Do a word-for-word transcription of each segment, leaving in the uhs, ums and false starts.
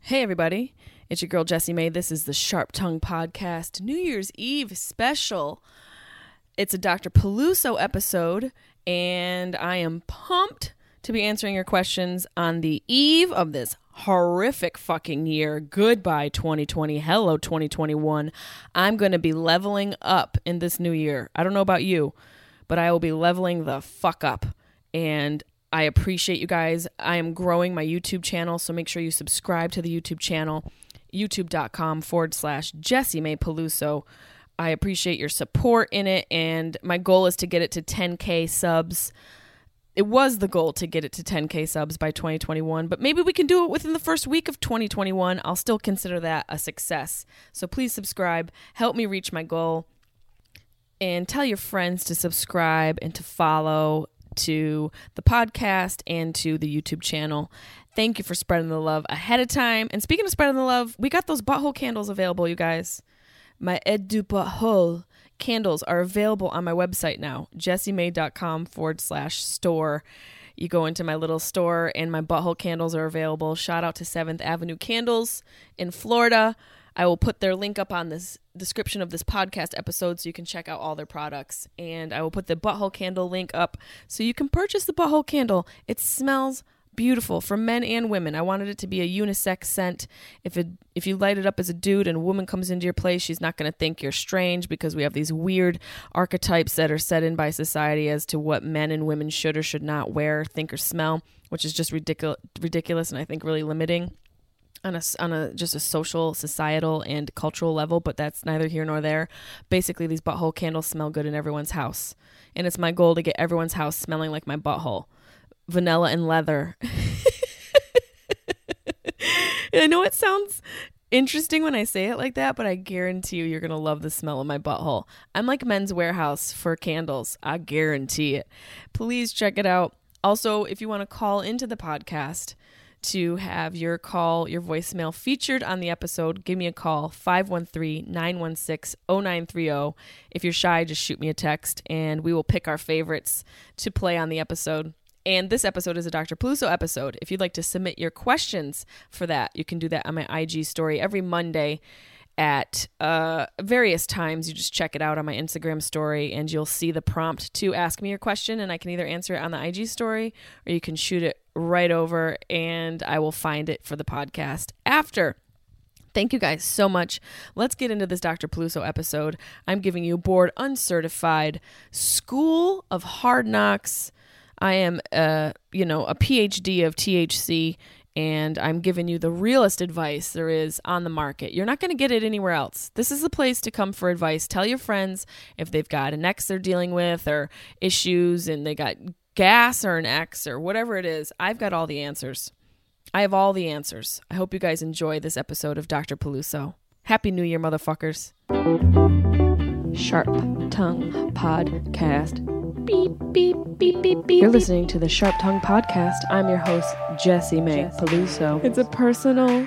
Hey everybody, it's your girl Jessie Mae. This is the Sharp Tongue Podcast New Year's Eve special. It's a Doctor Peluso episode, and I am pumped to be answering your questions on the eve of this horrific fucking year. Goodbye twenty twenty. Hello twenty twenty-one. I'm going to be leveling up in this new year. I don't know about you, but I will be leveling the fuck up, and I appreciate you guys. I am growing my YouTube channel, so make sure you subscribe to the YouTube channel, youtube.com forward slash Jessie Mae Peluso. I appreciate your support in it, and my goal is to get it to ten K subs. It was the goal to get it to ten K subs by twenty twenty-one, but maybe we can do it within the first week of twenty twenty-one. I'll still consider that a success. So please subscribe, help me reach my goal, and tell your friends to subscribe and to follow to the podcast and to the YouTube channel. Thank you for spreading the love ahead of time. And speaking of spreading the love, we got those butthole candles available, you guys. My Ed Du Butthole candles are available on my website now, jessiemae.com forward slash store. You go into my little store and my butthole candles are available. Shout out to seventh Avenue Candles in Florida. I will put their link up on this description of this podcast episode so you can check out all their products. And I will put the Butthole Candle link up so you can purchase the Butthole Candle. It smells beautiful for men and women. I wanted it to be a unisex scent. If it, if you light it up as a dude and a woman comes into your place, she's not going to think you're strange, because we have these weird archetypes that are set in by society as to what men and women should or should not wear, think, or smell, which is just ridiculous, ridiculous and I think really limiting. On a, on a just a social, societal, and cultural level, but that's neither here nor there. Basically, these butthole candles smell good in everyone's house, and it's my goal to get everyone's house smelling like my butthole, vanilla and leather. I know it sounds interesting when I say it like that, but I guarantee you, you're gonna love the smell of my butthole. I'm like Men's Warehouse for candles. I guarantee it. Please check it out. Also, if you want to call into the podcast to have your call, your voicemail featured on the episode, give me a call, five one three, nine one six, zero nine three zero. If you're shy, just shoot me a text and we will pick our favorites to play on the episode. And this episode is a Doctor Peluso episode. If you'd like to submit your questions for that, you can do that on my I G story every Monday at uh, various times. You just check it out on my Instagram story and you'll see the prompt to ask me your question, and I can either answer it on the I G story or you can shoot it right over and I will find it for the podcast after. Thank you guys so much. Let's get into this Doctor Peluso episode. I'm giving you board uncertified school of hard knocks. I am a, you know, a P H D of T H C, and I'm giving you the realest advice there is on the market. You're not going to get it anywhere else. This is the place to come for advice. Tell your friends if they've got an ex they're dealing with or issues and they got gas or an ex or whatever it is. I've got all the answers. I have all the answers. I hope you guys enjoy this episode of Doctor Peluso. Happy New Year, motherfuckers. Sharp Tongue Podcast. Beep, beep, beep, beep, beep. You're listening to the Sharp Tongue Podcast. I'm your host, Jessie Mae Peluso. It's a personal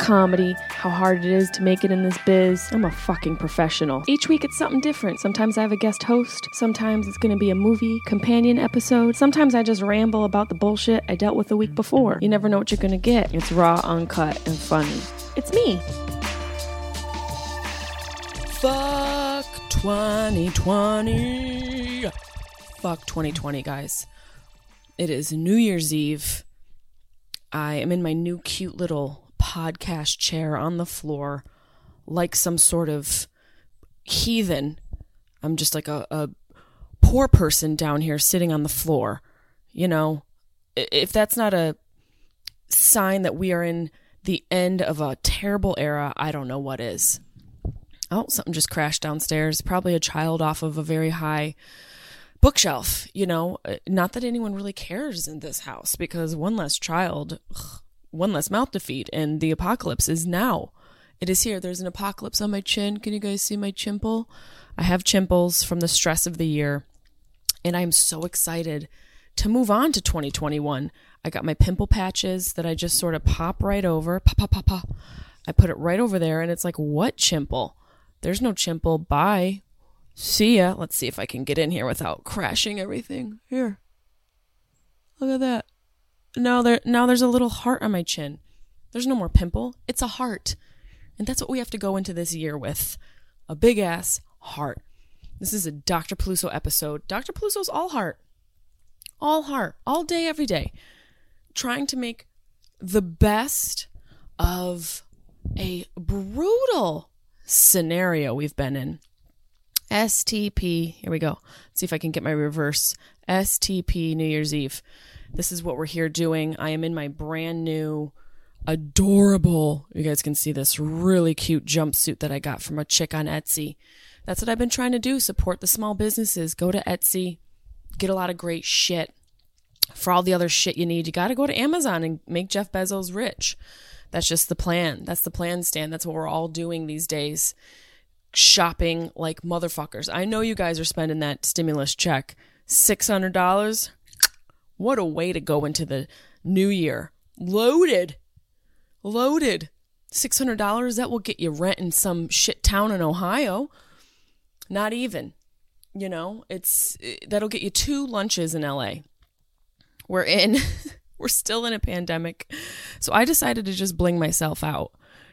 comedy, how hard it is to make it in this biz. I'm a fucking professional. Each week it's something different. Sometimes I have a guest host. Sometimes it's going to be a movie companion episode. Sometimes I just ramble about the bullshit I dealt with the week before. You never know what you're going to get. It's raw, uncut, and funny. It's me. Fuck twenty twenty. Fuck twenty twenty, guys. It is New Year's Eve. I am in my new cute little podcast chair on the floor like some sort of heathen. I'm just like a, a poor person down here sitting on the floor. You know, if that's not a sign that we are in the end of a terrible era, I don't know what is. Oh, something just crashed downstairs. Probably a child off of a very high bookshelf, you know. Not that anyone really cares in this house, because one less child, ugh, one less mouth to feed, and the apocalypse is now. It is here. There's an apocalypse on my chin. Can you guys see my chimple? I have chimples from the stress of the year, and I'm so excited to move on to twenty twenty-one. I got my pimple patches that I just sort of pop right over. Pop, pop, pop, pop. I put it right over there, and it's like, what chimple? There's no chimple. Bye. See ya. Let's see if I can get in here without crashing everything. Here. Look at that. Now, there, now there's a little heart on my chin. There's no more pimple. It's a heart. And that's what we have to go into this year with. A big-ass heart. This is a Doctor Peluso episode. Doctor Peluso's all heart. All heart. All day, every day. Trying to make the best of a brutal scenario we've been in. S T P, here we go. Let's see if I can get my reverse. S T P New Year's Eve. This is what we're here doing. I am in my brand new, adorable, you guys can see this really cute jumpsuit that I got from a chick on Etsy. That's what I've been trying to do, support the small businesses. Go to Etsy, get a lot of great shit. For all the other shit you need, you got to go to Amazon and make Jeff Bezos rich. That's just the plan. That's the plan, Stan. That's what we're all doing these days. Shopping like motherfuckers. I know you guys are spending that stimulus check. six hundred dollars. What a way to go into the new year. Loaded. Loaded. six hundred dollars, that will get you rent in some shit town in Ohio. Not even. You know, it's that'll get you two lunches in L A. We're in... We're still in a pandemic. So I decided to just bling myself out.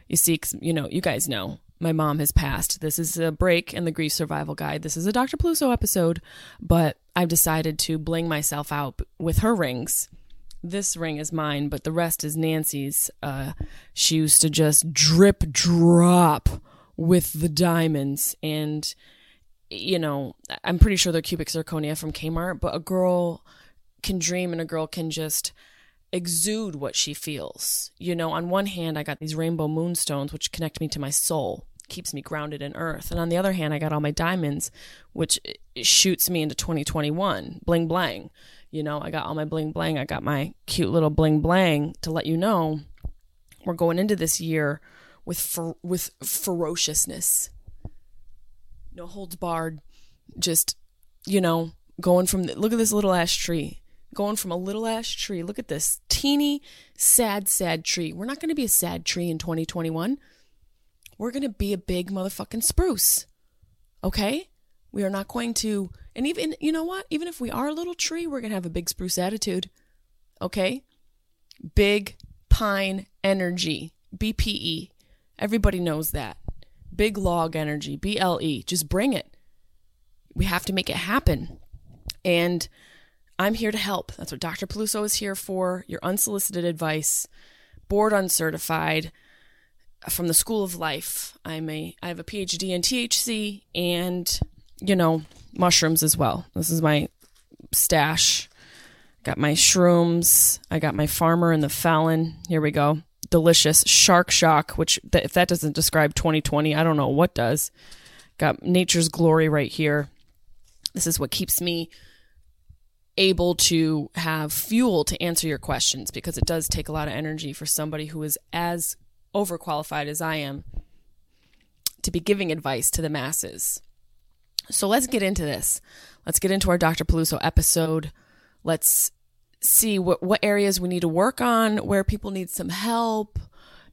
You see, you know, you guys know my mom has passed. This is a break in the Grief Survival Guide. This is a Doctor Peluso episode, but I've decided to bling myself out with her rings. This ring is mine, but the rest is Nancy's. Uh, she used to just drip drop with the diamonds. And, you know, I'm pretty sure they're cubic zirconia from Kmart, but a girl can dream and a girl can just exude what she feels. You know, on one hand, I got these rainbow moonstones, which connect me to my soul, keeps me grounded in earth. And on the other hand, I got all my diamonds, which shoots me into twenty twenty-one. Bling, blang. You know, I got all my bling, blang. I got my cute little bling, blang to let you know we're going into this year with fer- with ferociousness. No holds barred. Just, you know, going from, look at this little ash tree. Going from a little ash tree. Look at this teeny, sad, sad tree. We're not going to be a sad tree in twenty twenty-one. We're going to be a big motherfucking spruce. Okay? We are not going to, and even, you know what? Even if we are a little tree, we're going to have a big spruce attitude. Okay? Big pine energy. B P E. Everybody knows that. Big log energy. B L E. Just bring it. We have to make it happen. And I'm here to help. That's what Doctor Peluso is here for. Your unsolicited advice, board uncertified, from the school of life. I'm a, I have a P H D in T H C and, you know, mushrooms as well. This is my stash. Got my shrooms. I got my Farmer and the Felon. Here we go. Delicious. Shark Shock, which th- if that doesn't describe twenty twenty, I don't know what does. Got Nature's Glory right here. This is what keeps me able to have fuel to answer your questions, because it does take a lot of energy for somebody who is as overqualified as I am to be giving advice to the masses. So let's get into this. Let's get into our Doctor Peluso episode. Let's see what, what areas we need to work on, where people need some help.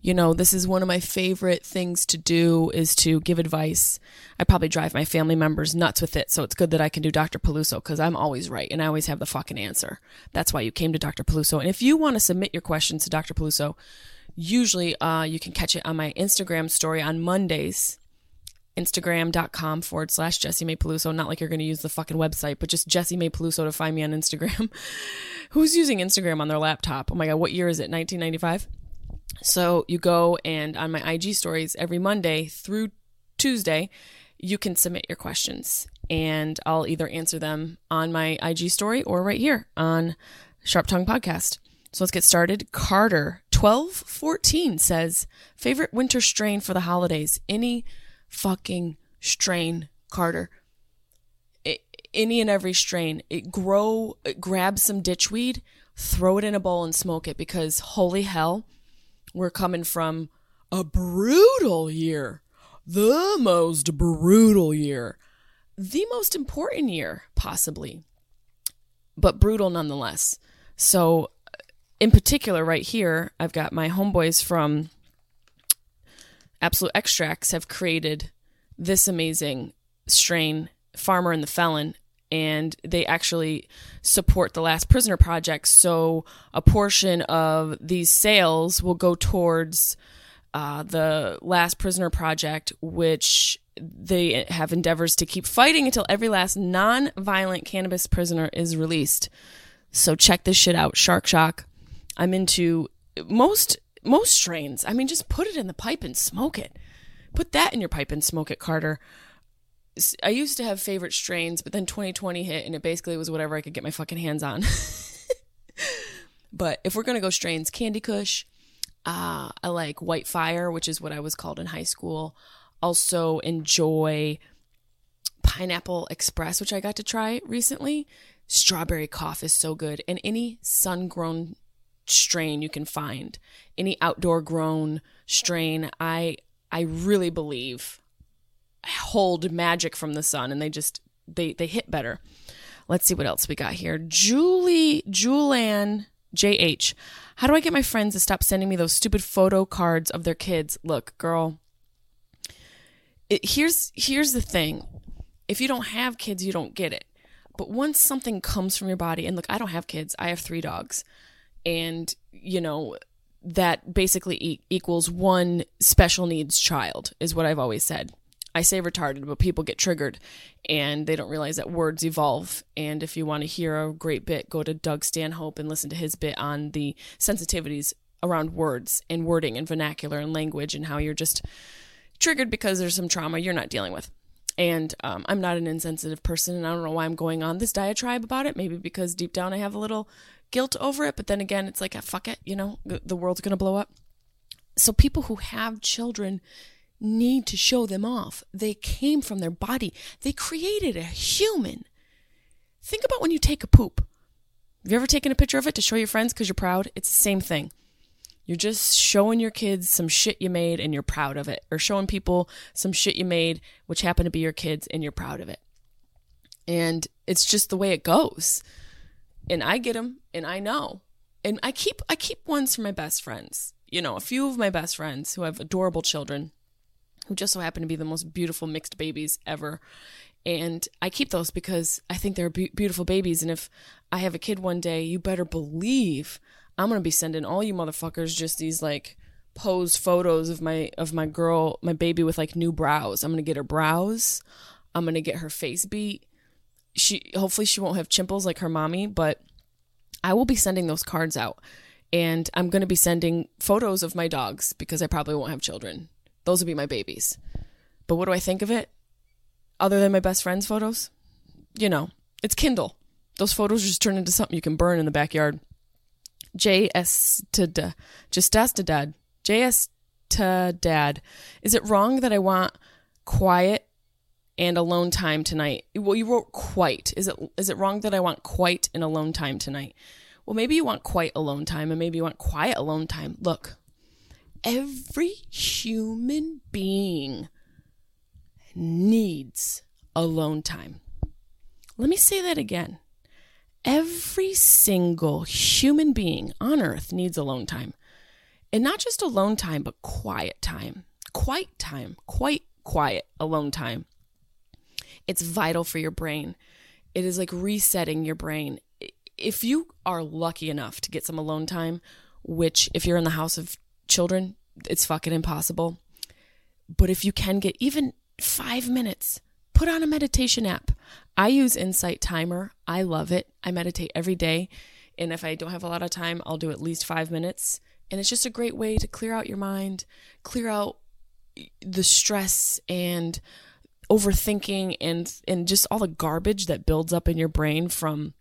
you know, this is one of my favorite things to do, is to give advice. I probably drive my family members nuts with it. So it's good that I can do Doctor Peluso, because I'm always right and I always have the fucking answer. That's why you came to Doctor Peluso. And if you want to submit your questions to Doctor Peluso, usually uh, you can catch it on my Instagram story on Mondays. Instagram.com forward slash Jessie Mae Peluso. Not like you're going to use the fucking website, but just Jessie Mae Peluso to find me on Instagram. Who's using Instagram on their laptop? Oh my God, what year is it? nineteen ninety-five? So you go, and on my I G stories every Monday through Tuesday, you can submit your questions, and I'll either answer them on my I G story or right here on Sharp Tongue Podcast. So let's get started. Carter twelve fourteen says, favorite winter strain for the holidays? Any fucking strain, Carter. It, any and every strain. It grow, it grab some ditchweed, throw it in a bowl and smoke it, because holy hell, we're coming from a brutal year. The most brutal year. The most important year, possibly. But brutal nonetheless. So in particular right here, I've got my homeboys from Absolute Extracts have created this amazing strain, Farmer and the Felon, and they actually support the Last Prisoner Project. So a portion of these sales will go towards uh, the Last Prisoner Project, which they have endeavors to keep fighting until every last non-violent cannabis prisoner is released. So check this shit out, Shark Shock. I'm into most... Most strains. I mean, just put it in the pipe and smoke it. Put that in your pipe and smoke it, Carter. I used to have favorite strains, but then twenty twenty hit, and it basically was whatever I could get my fucking hands on. But if we're going to go strains, Candy Kush. Uh, I like White Fire, which is what I was called in high school. Also enjoy Pineapple Express, which I got to try recently. Strawberry Cough is so good. And any sun-grown strain you can find, any outdoor grown strain, I I really believe hold magic from the sun, and they just they they hit better. Let's see what else we got here. Julie Julianne J H, how do I get my friends to stop sending me those stupid photo cards of their kids? Look, girl, it, here's here's the thing. If you don't have kids, you don't get it. But once something comes from your body, and look, I don't have kids. I have three dogs. And, you know, that basically e- equals one special needs child is what I've always said. I say retarded, but people get triggered and they don't realize that words evolve. And if you want to hear a great bit, go to Doug Stanhope and listen to his bit on the sensitivities around words and wording and vernacular and language and how you're just triggered because there's some trauma you're not dealing with. And um, I'm not an insensitive person, and I don't know why I'm going on this diatribe about it. Maybe because deep down I have a little guilt over it, but then again, it's like, ah, fuck it, you know, the world's going to blow up. So people who have children need to show them off. They came from their body. They created a human. Think about when you take a poop. Have you ever taken a picture of it to show your friends because you're proud? It's the same thing. You're just showing your kids some shit you made and you're proud of it, or showing people some shit you made, which happen to be your kids, and you're proud of it. And it's just the way it goes. And I get them, and I know. And I keep I keep ones for my best friends. You know, a few of my best friends who have adorable children who just so happen to be the most beautiful mixed babies ever. And I keep those because I think they're be- beautiful babies. And if I have a kid one day, you better believe I'm going to be sending all you motherfuckers just these, like, posed photos of my of my girl, my baby with, like, new brows. I'm going to get her brows. I'm going to get her face beat. She hopefully she won't have chimples like her mommy, but I will be sending those cards out, and I'm going to be sending photos of my dogs because I probably won't have children. Those will be my babies. But what do I think of it? Other than my best friend's photos? You know, it's Kindle. Those photos just turn into something you can burn in the backyard. J S to dad. Just ask to dad. J S to dad. Is it wrong that I want quiet and alone time tonight? Well, you wrote quite. Is it is it wrong that I want quite and alone time tonight? Well, maybe you want quite alone time, and maybe you want quiet alone time. Look, every human being needs alone time. Let me say that again. Every single human being on earth needs alone time. And not just alone time, but quiet time. Quiet time. Quite quiet alone time. It's vital for your brain. It is like resetting your brain. If you are lucky enough to get some alone time, which if you're in the house of children, it's fucking impossible. But if you can get even five minutes, put on a meditation app. I use Insight Timer. I love it. I meditate every day. And if I don't have a lot of time, I'll do at least five minutes. And it's just a great way to clear out your mind, clear out the stress and overthinking and, and just all the garbage that builds up in your brain from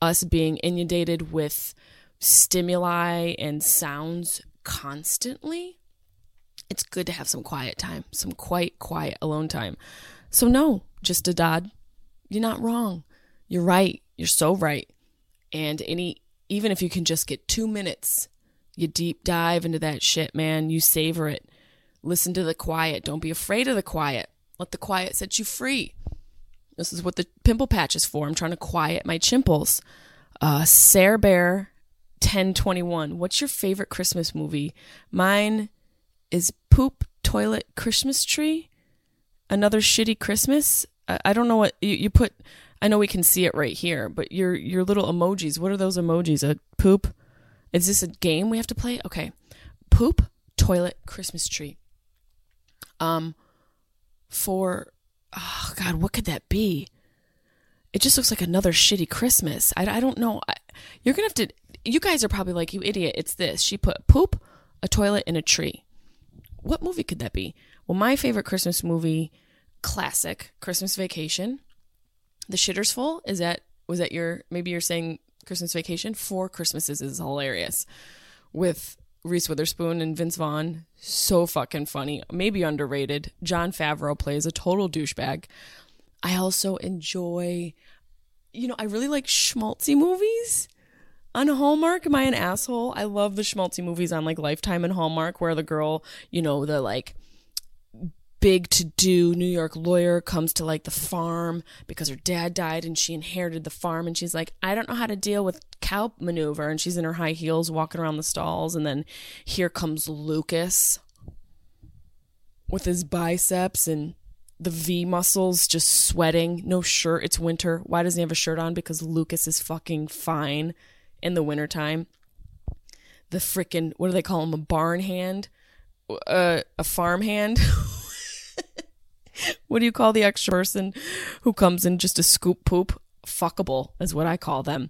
us being inundated with stimuli and sounds constantly. It's good to have some quiet time, some quite quiet alone time. So no, just a dad, you're not wrong. You're right. You're so right. And any, even if you can just get two minutes, you deep dive into that shit, man. You savor it. Listen to the quiet. Don't be afraid of the quiet. Let the quiet set you free. This is what the pimple patch is for. I'm trying to quiet my chimples. Uh, Sarah Bear ten twenty-one. What's your favorite Christmas movie? Mine is Poop Toilet Christmas Tree. Another Shitty Christmas. I, I don't know what you, you put. I know we can see it right here, but your your little emojis. What are those emojis? A poop? Is this a game we have to play? Okay. Poop Toilet Christmas Tree. Um, for. Oh, God, what could that be? It just looks like another shitty Christmas. I, I don't know. I, you're going to have to... You guys are probably like, you idiot, it's this. She put poop, a toilet, and a tree. What movie could that be? Well, my favorite Christmas movie, classic, Christmas Vacation. The Shitter's Full? Is that... Was that your... Maybe you're saying Christmas Vacation? Four Christmases is hilarious. With Reese Witherspoon and Vince Vaughn, so fucking funny, maybe underrated. Jon Favreau plays a total douchebag. I also enjoy, you know, I really like schmaltzy movies on Hallmark. Am I an asshole? I love the schmaltzy movies on like Lifetime and Hallmark where the girl, you know, the like big to-do New York lawyer comes to like the farm because her dad died and she inherited the farm and she's like, I don't know how to deal with cow maneuver, and she's in her high heels walking around the stalls, and then here comes Lucas with his biceps and the V muscles just sweating, no shirt, it's winter. Why doesn't he have a shirt on? Because Lucas is fucking fine in the wintertime. The freaking, what do they call him, a barn hand? Uh, a farm hand? What do you call the extra person who comes in just to scoop poop? Fuckable is what I call them.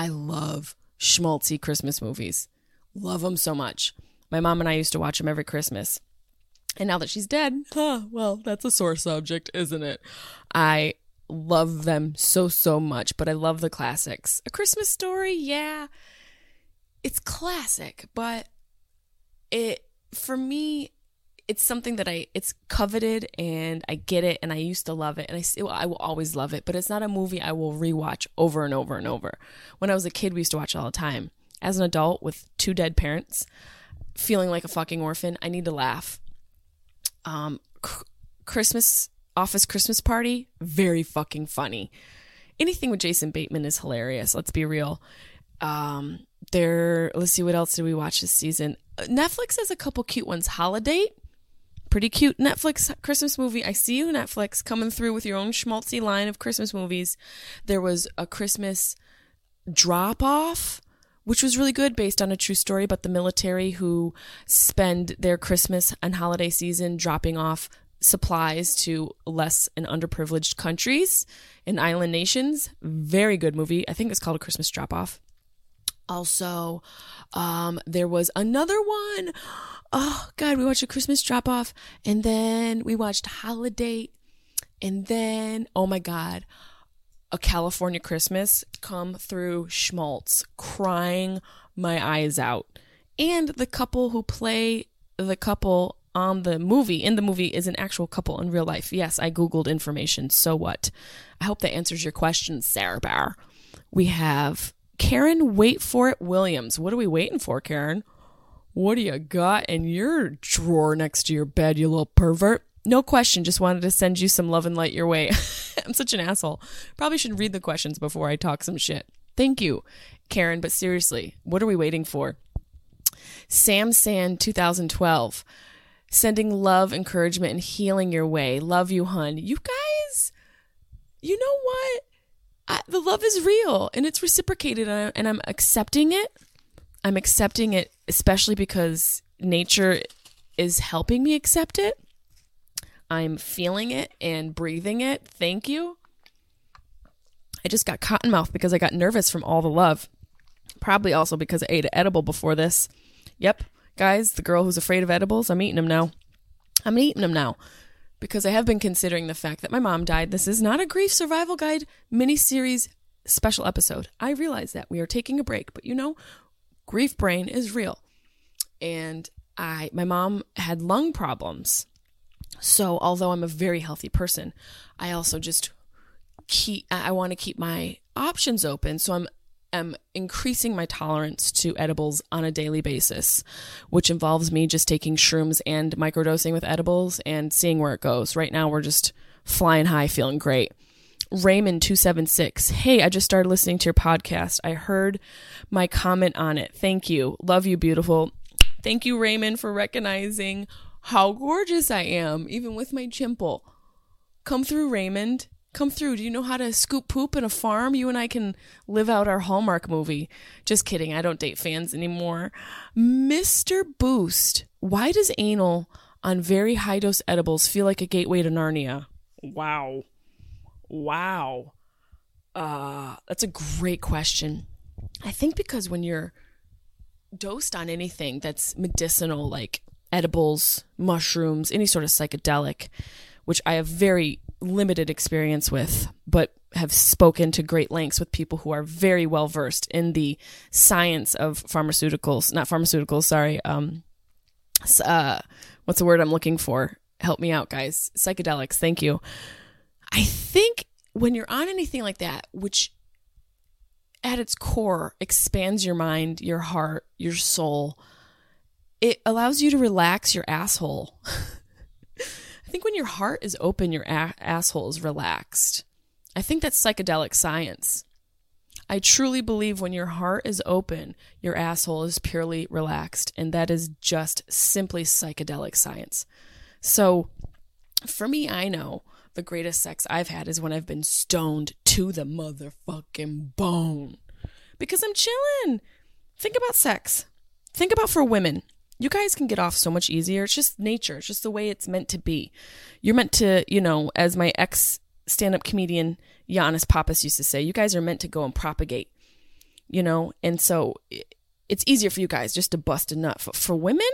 I love schmaltzy Christmas movies. Love them so much. My mom and I used to watch them every Christmas. And now that she's dead, huh, well, that's a sore subject, isn't it? I love them so, so much, but I love the classics. A Christmas Story, yeah. It's classic, but it, for me, it's something that I, it's coveted and I get it and I used to love it and I, I will always love it, but it's not a movie I will rewatch over and over and over. When I was a kid, we used to watch it all the time. As an adult with two dead parents, feeling like a fucking orphan, I need to laugh. Um, C- Christmas, Office Christmas Party, very fucking funny. Anything with Jason Bateman is hilarious, let's be real. Um, there, let's see, what else did we watch this season? Netflix has a couple cute ones. Holiday. Pretty cute Netflix Christmas movie. I see you, Netflix, coming through with your own schmaltzy line of Christmas movies. There was a Christmas Drop-Off, which was really good, based on a true story about the military who spend their Christmas and holiday season dropping off supplies to less and underprivileged countries and island nations. Very good movie. I think it's called A Christmas Drop-Off. Also, um, there was another one. Oh, God, we watched A Christmas Drop-Off, and then we watched Holiday, and then, oh, my God, A California Christmas, come through schmaltz, crying my eyes out. And the couple who play the couple on the movie, in the movie, is an actual couple in real life. Yes, I Googled information, so what? I hope that answers your question, Sarah Barr. We have... Karen, wait for it, Williams. What are we waiting for, Karen? What do you got in your drawer next to your bed, you little pervert? No question. Just wanted to send you some love and light your way. I'm such an asshole. Probably should read the questions before I talk some shit. Thank you, Karen. But seriously, what are we waiting for? Sam Sand two thousand twelve, sending love, encouragement, and healing your way. Love you, hun. You guys, you know what? I, the love is real and it's reciprocated, and, I, and I'm accepting it. I'm accepting it, especially because nature is helping me accept it. I'm feeling it and breathing it. Thank you. I just got cotton mouth because I got nervous from all the love. Probably also because I ate an edible before this. Yep, guys, the girl who's afraid of edibles, I'm eating them now. I'm eating them now because I have been considering the fact that my mom died. This is not a grief survival guide mini-series special episode. I realize that we are taking a break, but you know, grief brain is real. And I, my mom had lung problems. So although I'm a very healthy person, I also just keep, I want to keep my options open. So I'm, I'm increasing my tolerance to edibles on a daily basis, which involves me just taking shrooms and microdosing with edibles and seeing where it goes. Right now, we're just flying high, feeling great. Raymond two seven six. Hey, I just started listening to your podcast. I heard my comment on it. Thank you. Love you, beautiful. Thank you, Raymond, for recognizing how gorgeous I am, even with my chimple. Come through, Raymond. Come through. Do you know how to scoop poop in a farm? You and I can live out our Hallmark movie. Just kidding. I don't date fans anymore. Mister Boost, why does anal on very high-dose edibles feel like a gateway to Narnia? Wow. Wow. Uh, that's a great question. I think because when you're dosed on anything that's medicinal, like edibles, mushrooms, any sort of psychedelic, which I have very limited experience with, but have spoken to great lengths with people who are very well versed in the science of pharmaceuticals, not pharmaceuticals, sorry. Um, uh, what's the word I'm looking for? Help me out, guys. Psychedelics. Thank you. I think when you're on anything like that, which at its core expands your mind, your heart, your soul, it allows you to relax your asshole. I think when your heart is open, your a- asshole is relaxed. I think that's psychedelic science. I truly believe when your heart is open, your asshole is purely relaxed, and that is just simply psychedelic science. So for me, I know the greatest sex I've had is when I've been stoned to the motherfucking bone because I'm chilling. Think about sex. Think about for women. You guys can get off so much easier. It's just nature. It's just the way it's meant to be. You're meant to, you know, as my ex stand-up comedian Giannis Pappas used to say, you guys are meant to go and propagate, you know? And so it's easier for you guys just to bust a nut. For, for women,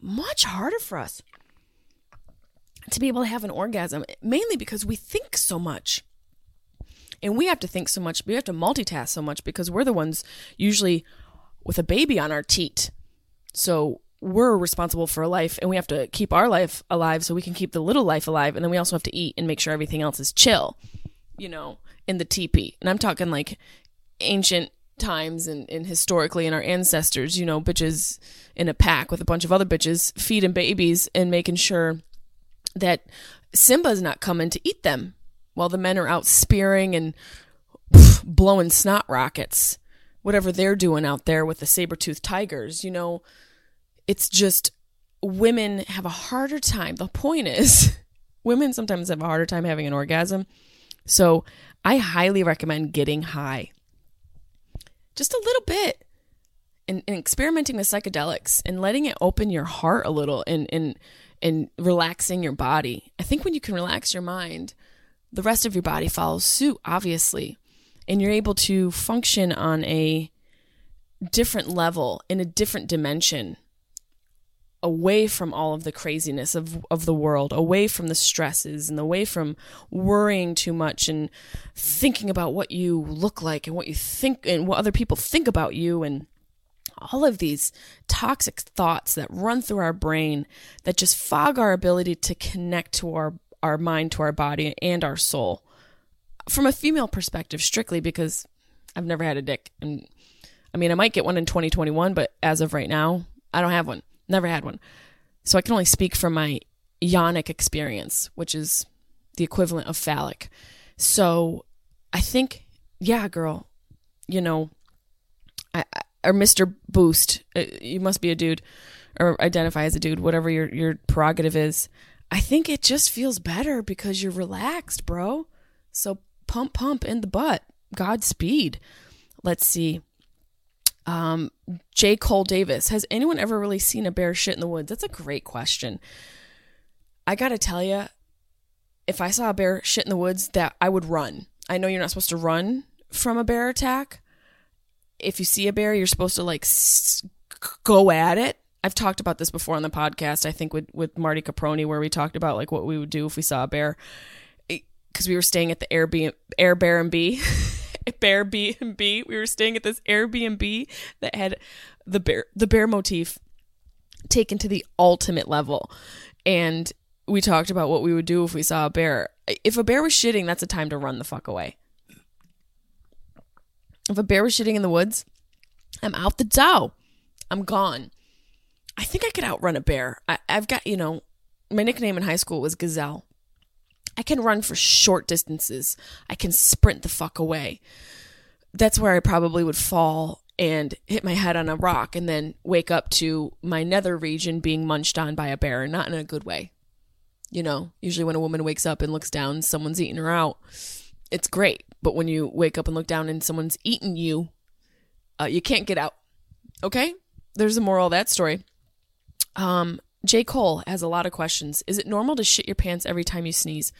much harder for us to be able to have an orgasm, mainly because we think so much. And we have to think so much. We have to multitask so much because we're the ones usually with a baby on our teat. So we're responsible for a life, and we have to keep our life alive so we can keep the little life alive. And then we also have to eat and make sure everything else is chill, you know, in the teepee. And I'm talking like ancient times and, and historically in our ancestors, you know, bitches in a pack with a bunch of other bitches feeding babies and making sure that Simba's not coming to eat them while the men are out spearing and pff, blowing snot rockets, whatever they're doing out there with the saber-toothed tigers, you know. It's just women have a harder time. The point is women sometimes have a harder time having an orgasm. So I highly recommend getting high just a little bit and, and experimenting with psychedelics and letting it open your heart a little and, and, and relaxing your body. I think when you can relax your mind, the rest of your body follows suit, obviously. And you're able to function on a different level, in a different dimension, away from all of the craziness of, of the world, away from the stresses and away from worrying too much and thinking about what you look like and what you think and what other people think about you and all of these toxic thoughts that run through our brain that just fog our ability to connect to our, our mind, to our body, and our soul. From a female perspective, strictly because I've never had a dick. And I mean, I might get one in twenty twenty-one, but as of right now, I don't have one. Never had one. So I can only speak from my yonic experience, which is the equivalent of phallic. So I think, yeah, girl, you know, I, or Mister Boost. You must be a dude or identify as a dude, whatever your, your prerogative is. I think it just feels better because you're relaxed, bro. So pump, pump in the butt. Godspeed. Let's see. Um, J. Cole Davis. Has anyone ever really seen a bear shit in the woods? That's a great question. I got to tell you, if I saw a bear shit in the woods, that I would run. I know you're not supposed to run from a bear attack. If you see a bear, you're supposed to like s- go at it. I've talked about this before on the podcast, I think with, with Marty Caproni, where we talked about like what we would do if we saw a bear, because we were staying at the Airbnb, Air Bear and Bee, Bear B and B. We were staying at this Airbnb that had the bear, the bear motif taken to the ultimate level. And we talked about what we would do if we saw a bear. If a bear was shitting, that's a time to run the fuck away. If a bear was shitting in the woods, I'm out the door. I'm gone. I think I could outrun a bear. I, I've got, you know, my nickname in high school was Gazelle. I can run for short distances. I can sprint the fuck away. That's where I probably would fall and hit my head on a rock and then wake up to my nether region being munched on by a bear, not in a good way. You know, usually when a woman wakes up and looks down, someone's eating her out. It's great. But when you wake up and look down and someone's eating you, uh, you can't get out. Okay? There's a moral of that story. Um, J. Cole has a lot of questions. Is it normal to shit your pants every time you sneeze?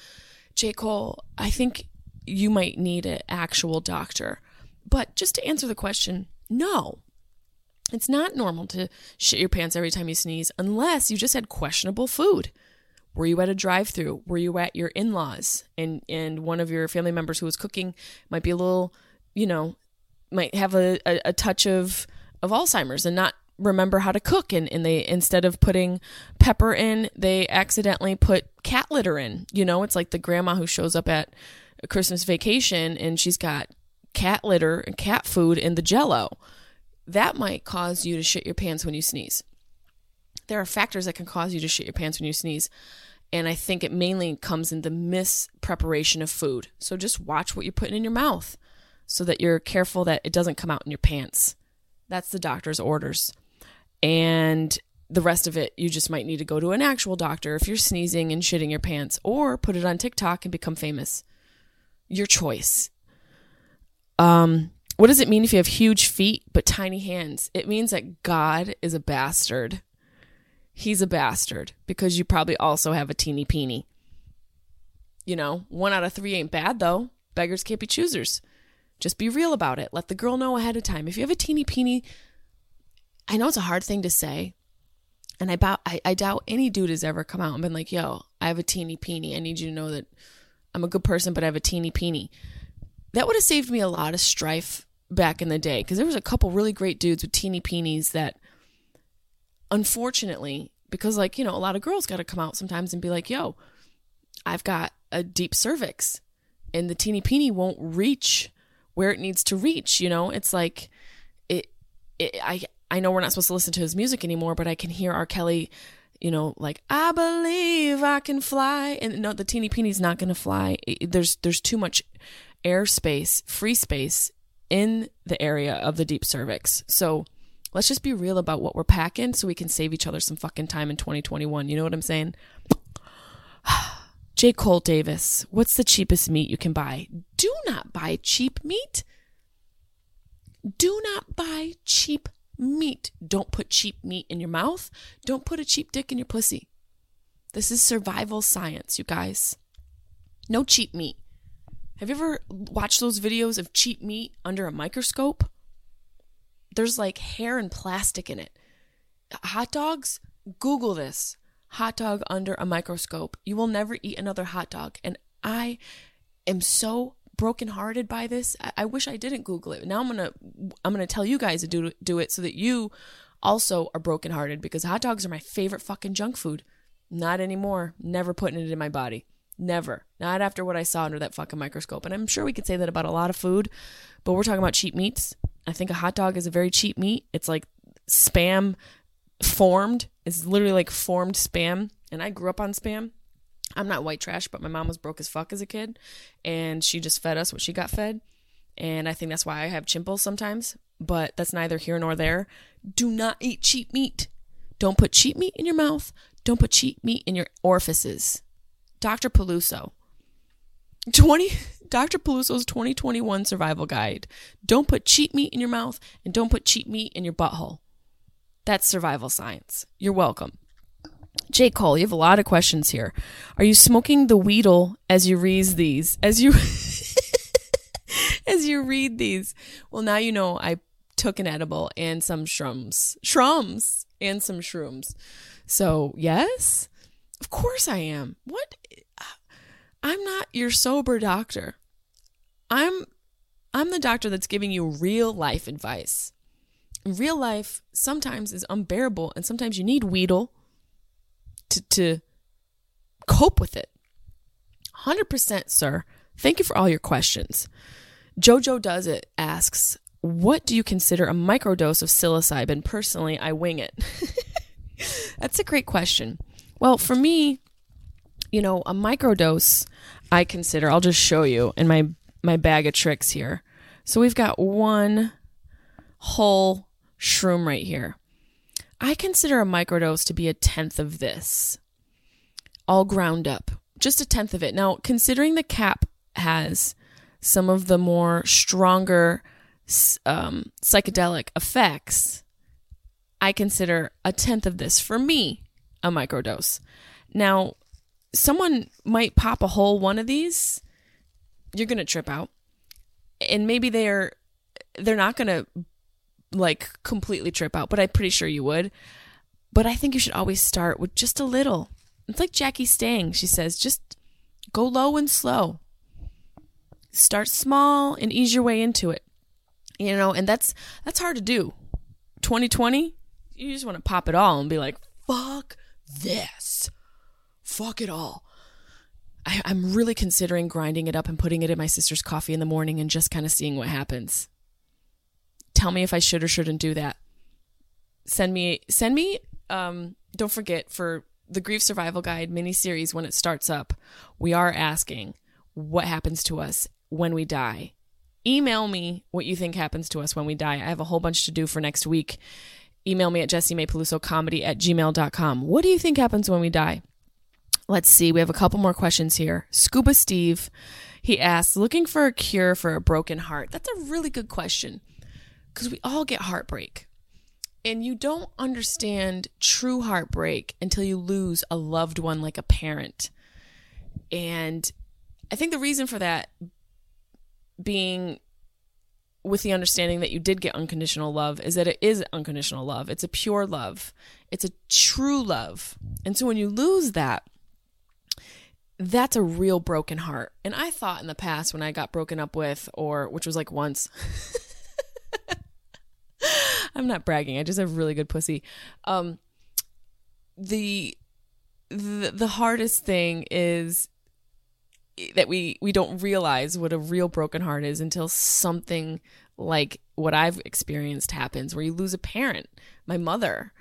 J. Cole, I think you might need an actual doctor. But just to answer the question, no. It's not normal to shit your pants every time you sneeze unless you just had questionable food. Were you at a drive-thru? Were you at your in-laws? And and one of your family members who was cooking might be a little, you know, might have a, a, a touch of, of Alzheimer's and not remember how to cook, and, and they, instead of putting pepper in, they accidentally put cat litter in. You know, it's like the grandma who shows up at a Christmas Vacation and she's got cat litter and cat food in the Jell-O. That might cause you to shit your pants when you sneeze. There are factors that can cause you to shit your pants when you sneeze, and I think it mainly comes in the mispreparation of food. So just watch what you're putting in your mouth so that you're careful that it doesn't come out in your pants. That's the doctor's orders. And the rest of it, you just might need to go to an actual doctor if you're sneezing and shitting your pants, or put it on TikTok and become famous. Your choice. Um, what does it mean if you have huge feet but tiny hands? It means that God is a bastard. He's a bastard because you probably also have a teeny peeny. You know, one out of three ain't bad, though. Beggars can't be choosers. Just be real about it. Let the girl know ahead of time. If you have a teeny peeny, I know it's a hard thing to say. And I, bow, I, I doubt any dude has ever come out and been like, yo, I have a teeny peeny. I need you to know that I'm a good person, but I have a teeny peeny. That would have saved me a lot of strife back in the day, because there was a couple really great dudes with teeny peenies that, unfortunately, because like, you know, a lot of girls got to come out sometimes and be like, yo, I've got a deep cervix and the teeny peeny won't reach where it needs to reach. You know, it's like it, it I, I know we're not supposed to listen to his music anymore, but I can hear R. Kelly, you know, like, I believe I can fly. And no, the teeny peeny's not going to fly. It, there's, there's too much airspace, free space in the area of the deep cervix. So let's just be real about what we're packing so we can save each other some fucking time in twenty twenty-one. You know what I'm saying? J. Cole Davis, what's the cheapest meat you can buy? Do not buy cheap meat. Do not buy cheap meat. Don't put cheap meat in your mouth. Don't put a cheap dick in your pussy. This is survival science, you guys. No cheap meat. Have you ever watched those videos of cheap meat under a microscope? There's like hair and plastic in it. Hot dogs, Google this. Hot dog under a microscope. You will never eat another hot dog. And I am so brokenhearted by this. I, I wish I didn't Google it. Now I'm going to I'm gonna tell you guys to do, do it so that you also are brokenhearted, because hot dogs are my favorite fucking junk food. Not anymore. Never putting it in my body. Never. Not after what I saw under that fucking microscope. And I'm sure we could say that about a lot of food, but we're talking about cheap meats. I think a hot dog is a very cheap meat. It's like Spam formed. It's literally like formed Spam. And I grew up on Spam. I'm not white trash, but my mom was broke as fuck as a kid. And she just fed us what she got fed. And I think that's why I have chimples sometimes. but that's neither here nor there. Do not eat cheap meat. Don't put cheap meat in your mouth. Don't put cheap meat in your orifices. Doctor Peluso. twenty, Doctor Peluso's twenty twenty-one survival guide. Don't put cheap meat in your mouth and don't put cheap meat in your butthole. That's survival science. You're welcome. J. Cole, you have a lot of questions here. Are you smoking the weedle as you read these? As you as you read these? Well, now you know I took an edible and some shrooms. Shrooms and some shrooms. So, yes? Of course I am. What? I'm not your sober doctor. I'm I'm the doctor that's giving you real life advice. Real life sometimes is unbearable, and sometimes you need Weedle to, to cope with it. one hundred percent, sir. Thank you for all your questions. Jojo Does It asks, what do you consider a microdose of psilocybin? Personally, I wing it. That's a great question. Well, for me, you know, a microdose I consider, I'll just show you in my, my bag of tricks here. So we've got one whole shroom right here. I consider a microdose to be a tenth of this, all ground up, just a tenth of it. Now, considering the cap has some of the more stronger um, psychedelic effects, I consider a tenth of this, for me, a microdose. Now, someone might pop a whole one of these, you're going to trip out. And maybe they're they're not going to like completely trip out, but I'm pretty sure you would. But I think you should always start with just a little. It's like Jackie Stang. She says, just go low and slow. Start small and ease your way into it. You know, and that's that's hard to do. twenty twenty, you just want to pop it all and be like, fuck this. Fuck it all. I, I'm really considering grinding it up and putting it in my sister's coffee in the morning and just kind of seeing what happens. Tell me if I should or shouldn't do that. Send me, send me, um, don't forget, for the Grief Survival Guide miniseries, when it starts up, we are asking what happens to us when we die. Email me what you think happens to us when we die. I have a whole bunch to do for next week. Email me at jessiemaepelusocomedy at gmail dot com. What do you think happens when we die? Let's see. We have a couple more questions here. Scuba Steve, he asks, looking for a cure for a broken heart. That's a really good question because we all get heartbreak. And you don't understand true heartbreak until you lose a loved one like a parent. And I think the reason for that being with the understanding that you did get unconditional love is that it is unconditional love. It's a pure love. It's a true love. And so when you lose that, that's a real broken heart. And I thought in the past when I got broken up with, or which was like once, I'm not bragging. I just have really good pussy. Um, the, the, the hardest thing is that we, we don't realize what a real broken heart is until something like what I've experienced happens, where you lose a parent, my mother,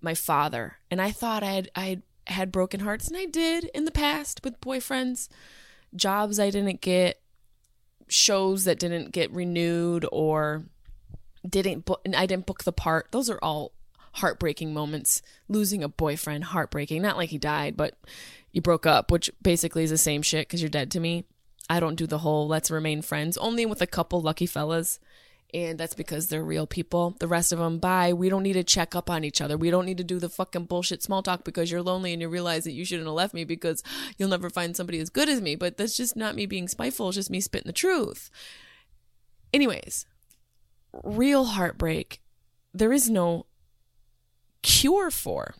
my father. And I thought I had, I had, had broken hearts, and I did in the past with boyfriends, jobs I didn't get, shows that didn't get renewed, or didn't book, and I didn't book the part. Those are all heartbreaking moments. Losing a boyfriend, heartbreaking. Not like he died, but you broke up, which basically is the same shit because you're dead to me. I don't do the whole let's remain friends, only with a couple lucky fellas. And that's because they're real people. The rest of them, bye. We don't need to check up on each other. We don't need to do the fucking bullshit small talk because you're lonely and you realize that you shouldn't have left me because you'll never find somebody as good as me. But that's just not me being spiteful. It's just me spitting the truth. Anyways, real heartbreak, there is no cure for.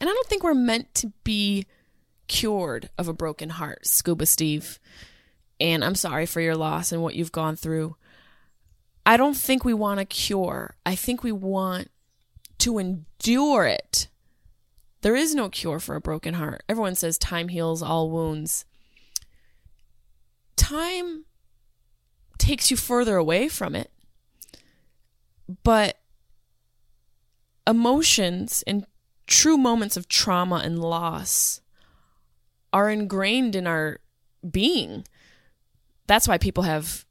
And I don't think we're meant to be cured of a broken heart, Scuba Steve. And I'm sorry for your loss and what you've gone through. I don't think we want a cure. I think we want to endure it. There is no cure for a broken heart. Everyone says time heals all wounds. Time takes you further away from it. But emotions and true moments of trauma and loss are ingrained in our being. That's why people have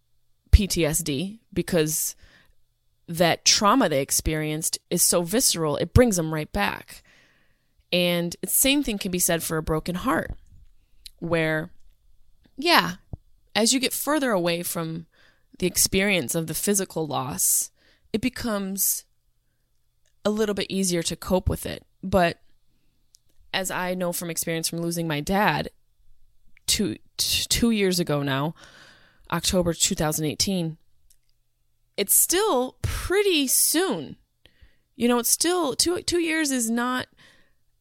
P T S D, because that trauma they experienced is so visceral, it brings them right back. And the same thing can be said for a broken heart, where, yeah, as you get further away from the experience of the physical loss, it becomes a little bit easier to cope with it. But as I know from experience from losing my dad two, t- two years ago now, October twenty eighteen, it's still pretty soon. You know, it's still, two two years is not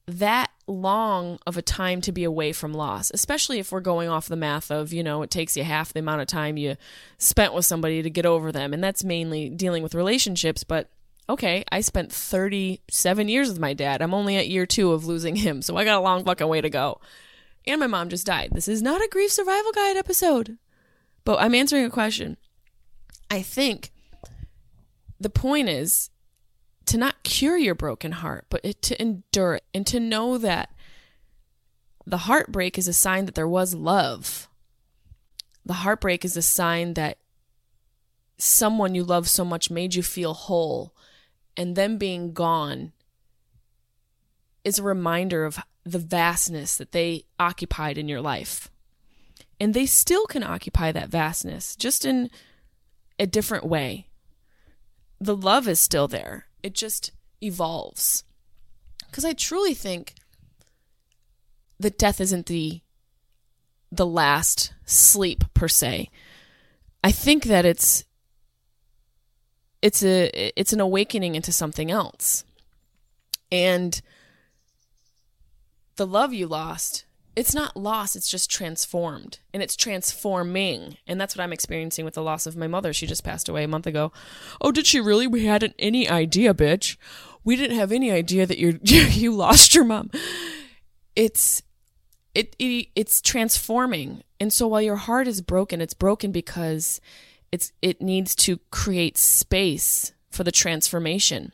that long of a time to be away from loss, especially if we're going off the math of, you know, it takes you half the amount of time you spent with somebody to get over them. And that's mainly dealing with relationships. But okay, I spent thirty-seven years with my dad. I'm only at year two of losing him. So I got a long fucking way to go. And my mom just died. This is not a grief survival guide episode, but I'm answering a question. I think the point is to not cure your broken heart, but it, to endure it and to know that the heartbreak is a sign that there was love. The heartbreak is a sign that someone you love so much made you feel whole, and them being gone is a reminder of the vastness that they occupied in your life. And they still can occupy that vastness, just in a different way. The love is still there. It just evolves. Because I truly think that death isn't the the last sleep per se. I think that it's it's a it's an awakening into something else. And the love you lost, it's not lost, it's just transformed. And it's transforming. And that's what I'm experiencing with the loss of my mother. She just passed away a month ago. Oh, did she really? We hadn't any idea, bitch. We didn't have any idea that you you lost your mom. It's it, it it's transforming. And so while your heart is broken, it's broken because it's it needs to create space for the transformation.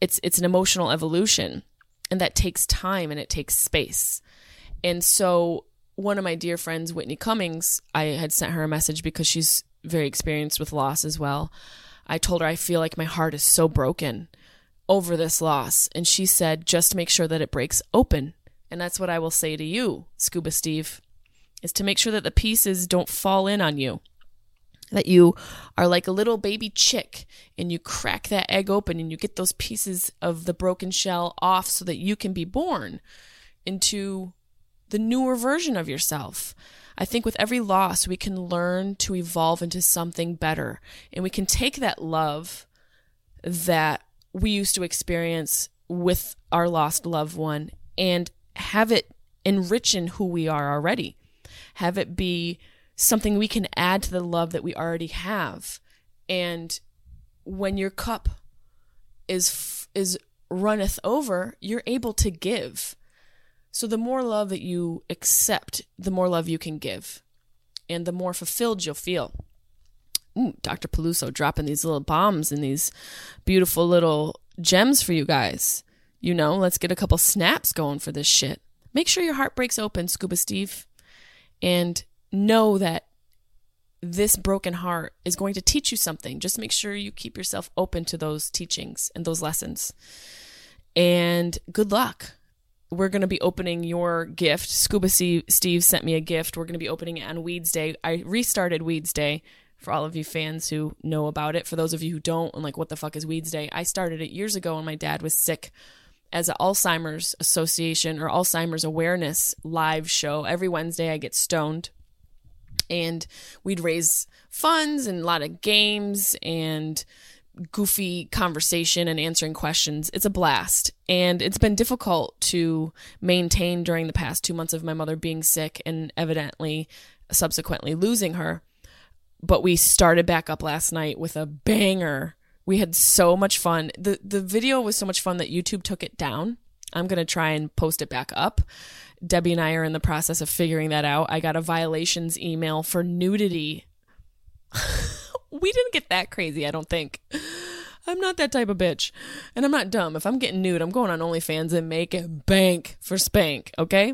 It's it's an emotional evolution. And that takes time and it takes space. And so one of my dear friends, Whitney Cummings, I had sent her a message because she's very experienced with loss as well. I told her, I feel like my heart is so broken over this loss. And she said, just make sure that it breaks open. And that's what I will say to you, Scuba Steve, is to make sure that the pieces don't fall in on you. That you are like a little baby chick and you crack that egg open and you get those pieces of the broken shell off so that you can be born into the newer version of yourself. I think with every loss, we can learn to evolve into something better. And we can take that love that we used to experience with our lost loved one and have it enrich in who we are already. Have it be something we can add to the love that we already have. And when your cup is is runneth over, you're able to give. So the more love that you accept, the more love you can give. And the more fulfilled you'll feel. Ooh, Doctor Peluso dropping these little bombs and these beautiful little gems for you guys. You know, let's get a couple snaps going for this shit. Make sure your heart breaks open, Scuba Steve. And know that this broken heart is going to teach you something. Just make sure you keep yourself open to those teachings and those lessons. And good luck. We're going to be opening your gift. Scuba Steve sent me a gift. We're going to be opening it on Weeds Day. I restarted Weeds Day for all of you fans who know about it. For those of you who don't, and like, what the fuck is Weeds Day? I started it years ago when my dad was sick, as an Alzheimer's Association or Alzheimer's Awareness live show. Every Wednesday I get stoned. And we'd raise funds and a lot of games and goofy conversation and answering questions. It's a blast. And it's been difficult to maintain during the past two months of my mother being sick and evidently subsequently losing her. But we started back up last night with a banger. We had so much fun. The the video was so much fun that YouTube took it down. I'm going to try and post it back up. Debbie and I are in the process of figuring that out. I got a violations email for nudity. We didn't get that crazy, I don't think. I'm not that type of bitch. And I'm not dumb. If I'm getting nude, I'm going on OnlyFans and making bank for spank, okay?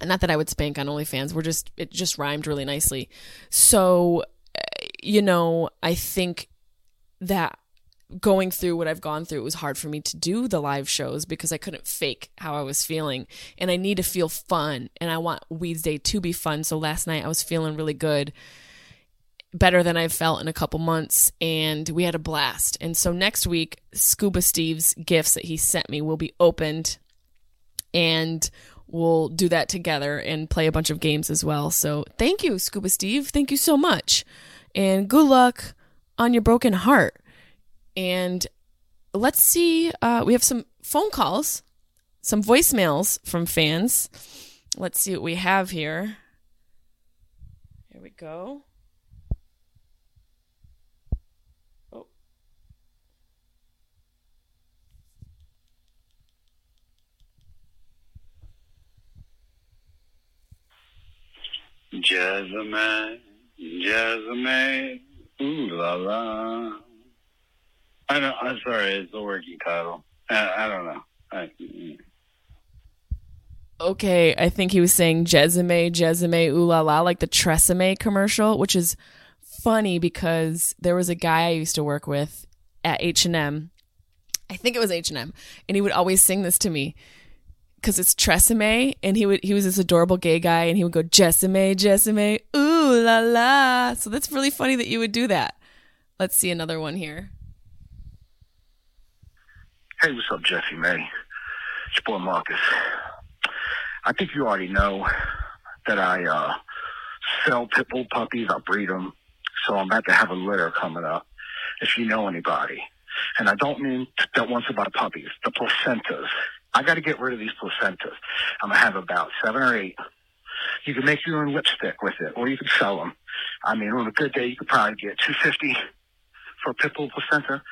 And not that I would spank on OnlyFans. We're just, it just rhymed really nicely. So, you know, I think that going through what I've gone through, it was hard for me to do the live shows because I couldn't fake how I was feeling, and I need to feel fun, and I want Weeds Day to be fun. So last night I was feeling really good, better than I've felt in a couple months, and we had a blast. And so next week, Scuba Steve's gifts that he sent me will be opened, and we'll do that together and play a bunch of games as well. So thank you, Scuba Steve. Thank you so much. And good luck on your broken heart. And let's see, uh, we have some phone calls, some voicemails from fans. Let's see what we have here. Here we go. Oh. Jessiemae, Jessiemae, ooh la la. I don't, I'm sorry, it's a working title. I, I don't know. I, yeah. Okay, I think he was saying Jessiemae, Jessiemae, ooh la la, like the Tresemme commercial, which is funny because there was a guy I used to work with at H and M. I think it was H and M, and he would always sing this to me because it's Tresemme, and he would he was this adorable gay guy, and he would go Jessiemae, Jessiemae, ooh la la. So that's really funny that you would do that. Let's see another one here. Hey, what's up, Jessie Mae? It's your boy Marcus. I think you already know that I uh, sell pit bull puppies. I breed them. So I'm about to have a litter coming up, if you know anybody. And I don't mean that once about puppies, the placentas. I got to get rid of these placentas. I'm going to have about seven or eight. You can make your own lipstick with it, or you can sell them. I mean, on a good day, you could probably get two hundred fifty dollars for a pit bull placenta.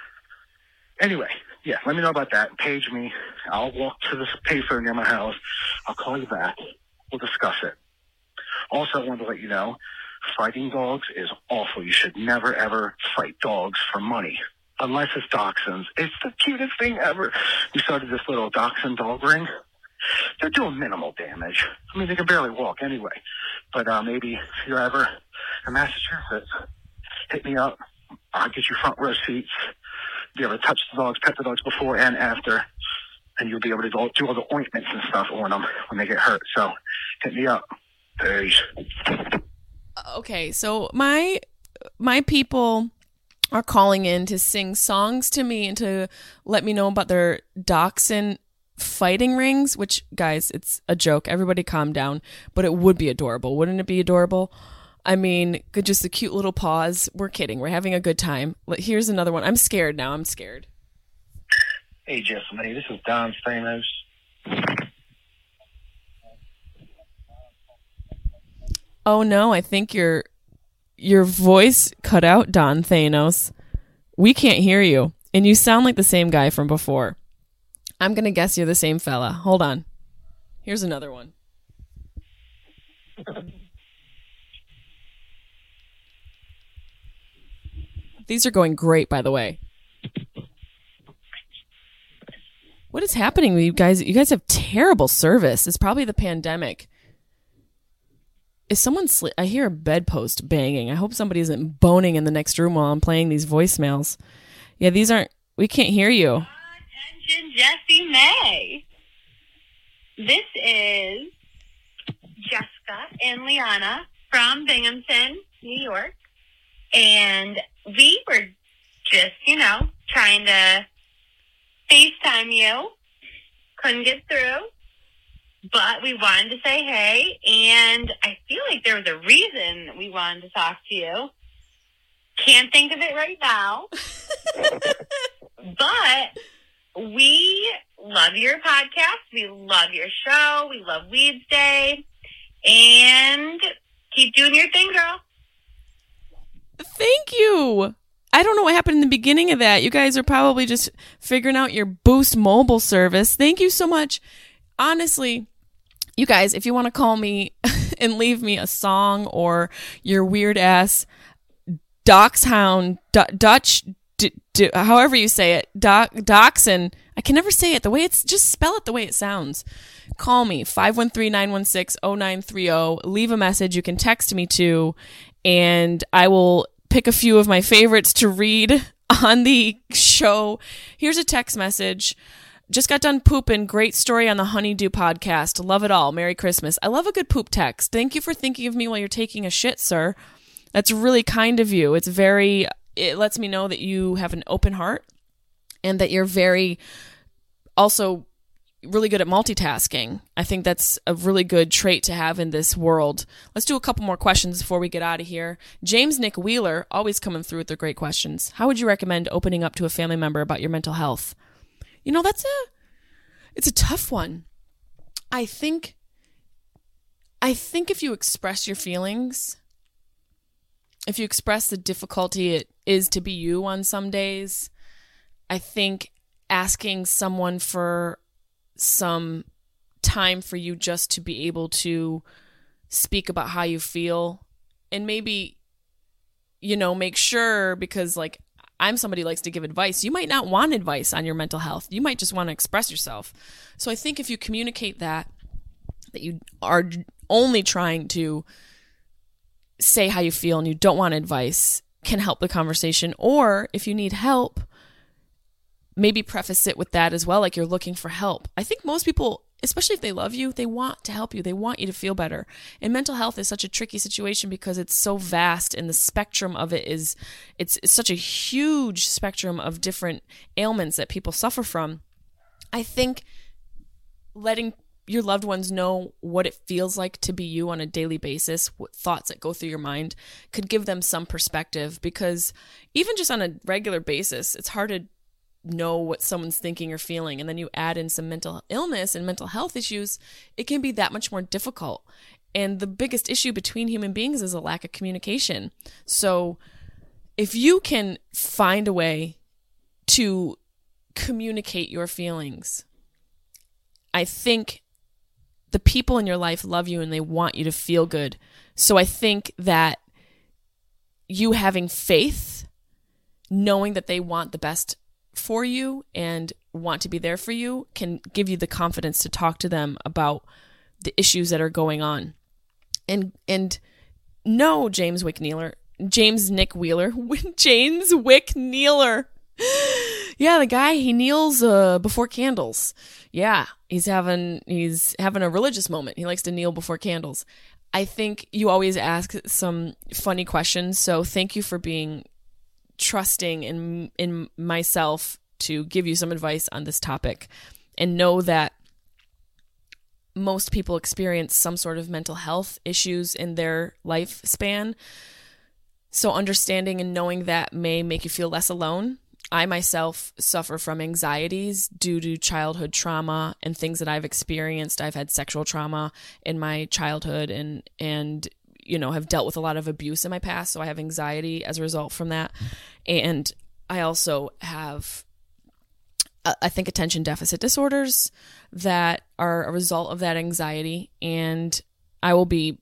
Anyway, yeah, let me know about that. Page me. I'll walk to the payphone near my house. I'll call you back. We'll discuss it. Also, I wanted to let you know, fighting dogs is awful. You should never, ever fight dogs for money, unless it's dachshunds. It's the cutest thing ever. We started this little dachshund dog ring. They're doing minimal damage. I mean, they can barely walk anyway. But uh, maybe if you're ever in Massachusetts, hit me up. I'll get you front row seats. Be able to touch the dogs, pet the dogs before and after, and you'll be able to do all the ointments and stuff on them when they get hurt. So hit me up. Peace. Okay, so my my people are calling in to sing songs to me and to let me know about their dachshund fighting rings, which, guys, it's a joke. Everybody calm down. But it would be adorable. Wouldn't it be adorable? I mean, just the cute little paws. We're kidding. We're having a good time. Here's another one. I'm scared now. I'm scared. Hey, Jessiemae. This is Don Stamos. Oh, no. I think your your voice cut out, Don Thanos. We can't hear you. And you sound like the same guy from before. I'm going to guess you're the same fella. Hold on. Here's another one. These are going great, by the way. What is happening with you guys? You guys have terrible service. It's probably the pandemic. Is someone sleep? I hear a bedpost banging. I hope somebody isn't boning in the next room while I'm playing these voicemails. Yeah, these aren't... We can't hear you. Attention, Jessie Mae. This is Jessica and Liana from Binghamton, New York. And we were just, you know, trying to FaceTime you. Couldn't get through. But we wanted to say hey. And I feel like there was a reason we wanted to talk to you. Can't think of it right now. But we love your podcast. We love your show. We love Weeds Day. And keep doing your thing, girl. Thank you. I don't know what happened in the beginning of that. You guys are probably just figuring out your Boost Mobile service. Thank you so much. Honestly, you guys, if you want to call me and leave me a song or your weird ass dachshund, d- Dutch, d- d- however you say it, do- dachshund. I can never say it the way it's, just spell it the way it sounds. Call me, five one three, nine one six, zero nine three zero. Leave a message. You can text me too. And I will pick a few of my favorites to read on the show. Here's a text message. Just got done pooping. Great story on the Honeydew podcast. Love it all. Merry Christmas. I love a good poop text. Thank you for thinking of me while you're taking a shit, sir. That's really kind of you. It's very, it lets me know that you have an open heart and that you're very also really good at multitasking. I think that's a really good trait to have in this world. Let's do a couple more questions before we get out of here. James Nick Wheeler, always coming through with their great questions. How would you recommend opening up to a family member about your mental health? You know, that's a, it's a tough one. I think, I think if you express your feelings, if you express the difficulty it is to be you on some days, I think asking someone for some time for you just to be able to speak about how you feel and maybe, you know, make sure, because like I'm somebody who likes to give advice. You might not want advice on your mental health. You might just want to express yourself. So I think if you communicate that, that you are only trying to say how you feel and you don't want advice, can help the conversation. Or if you need help, maybe preface it with that as well, like you're looking for help. I think most people, especially if they love you, they want to help you. They want you to feel better. And mental health is such a tricky situation because it's so vast, and the spectrum of it is, it's, it's such a huge spectrum of different ailments that people suffer from. I think letting your loved ones know what it feels like to be you on a daily basis, what thoughts that go through your mind, could give them some perspective, because even just on a regular basis, it's hard to know what someone's thinking or feeling, and then you add in some mental illness and mental health issues, it can be that much more difficult. And the biggest issue between human beings is a lack of communication. So if you can find a way to communicate your feelings, I think the people in your life love you and they want you to feel good. So I think that you having faith, knowing that they want the best for you and want to be there for you, can give you the confidence to talk to them about the issues that are going on. And and no, James Wick Wheeler, James Nick Wheeler, James Wick Wheeler. Yeah, the guy, he kneels uh, before candles. Yeah, he's having he's having a religious moment. He likes to kneel before candles. I think you always ask some funny questions, so thank you for being trusting in in myself to give you some advice on this topic, and know that most people experience some sort of mental health issues in their lifespan. So understanding and knowing that may make you feel less alone. I myself suffer from anxieties due to childhood trauma and things that I've experienced. I've had sexual trauma in my childhood, and and you know, have dealt with a lot of abuse in my past. So I have anxiety as a result from that. And I also have, I think, attention deficit disorders that are a result of that anxiety. And I will be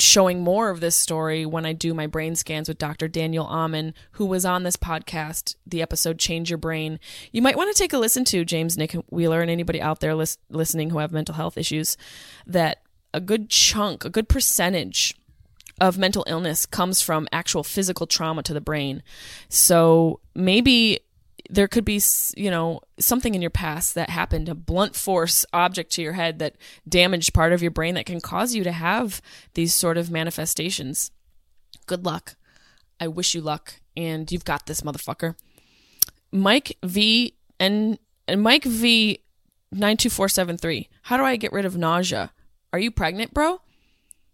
showing more of this story when I do my brain scans with Doctor Daniel Amen, who was on this podcast, the episode Change Your Brain. You might want to take a listen to, James Nick Wheeler, and anybody out there lis- listening who have mental health issues, that a good chunk, a good percentage of mental illness comes from actual physical trauma to the brain. So maybe there could be, you know, something in your past that happened, a blunt force object to your head that damaged part of your brain that can cause you to have these sort of manifestations. Good luck. I wish you luck. And you've got this, motherfucker. Mike V and, and Mike V nine two four seven three. How do I get rid of nausea? Are you pregnant, bro?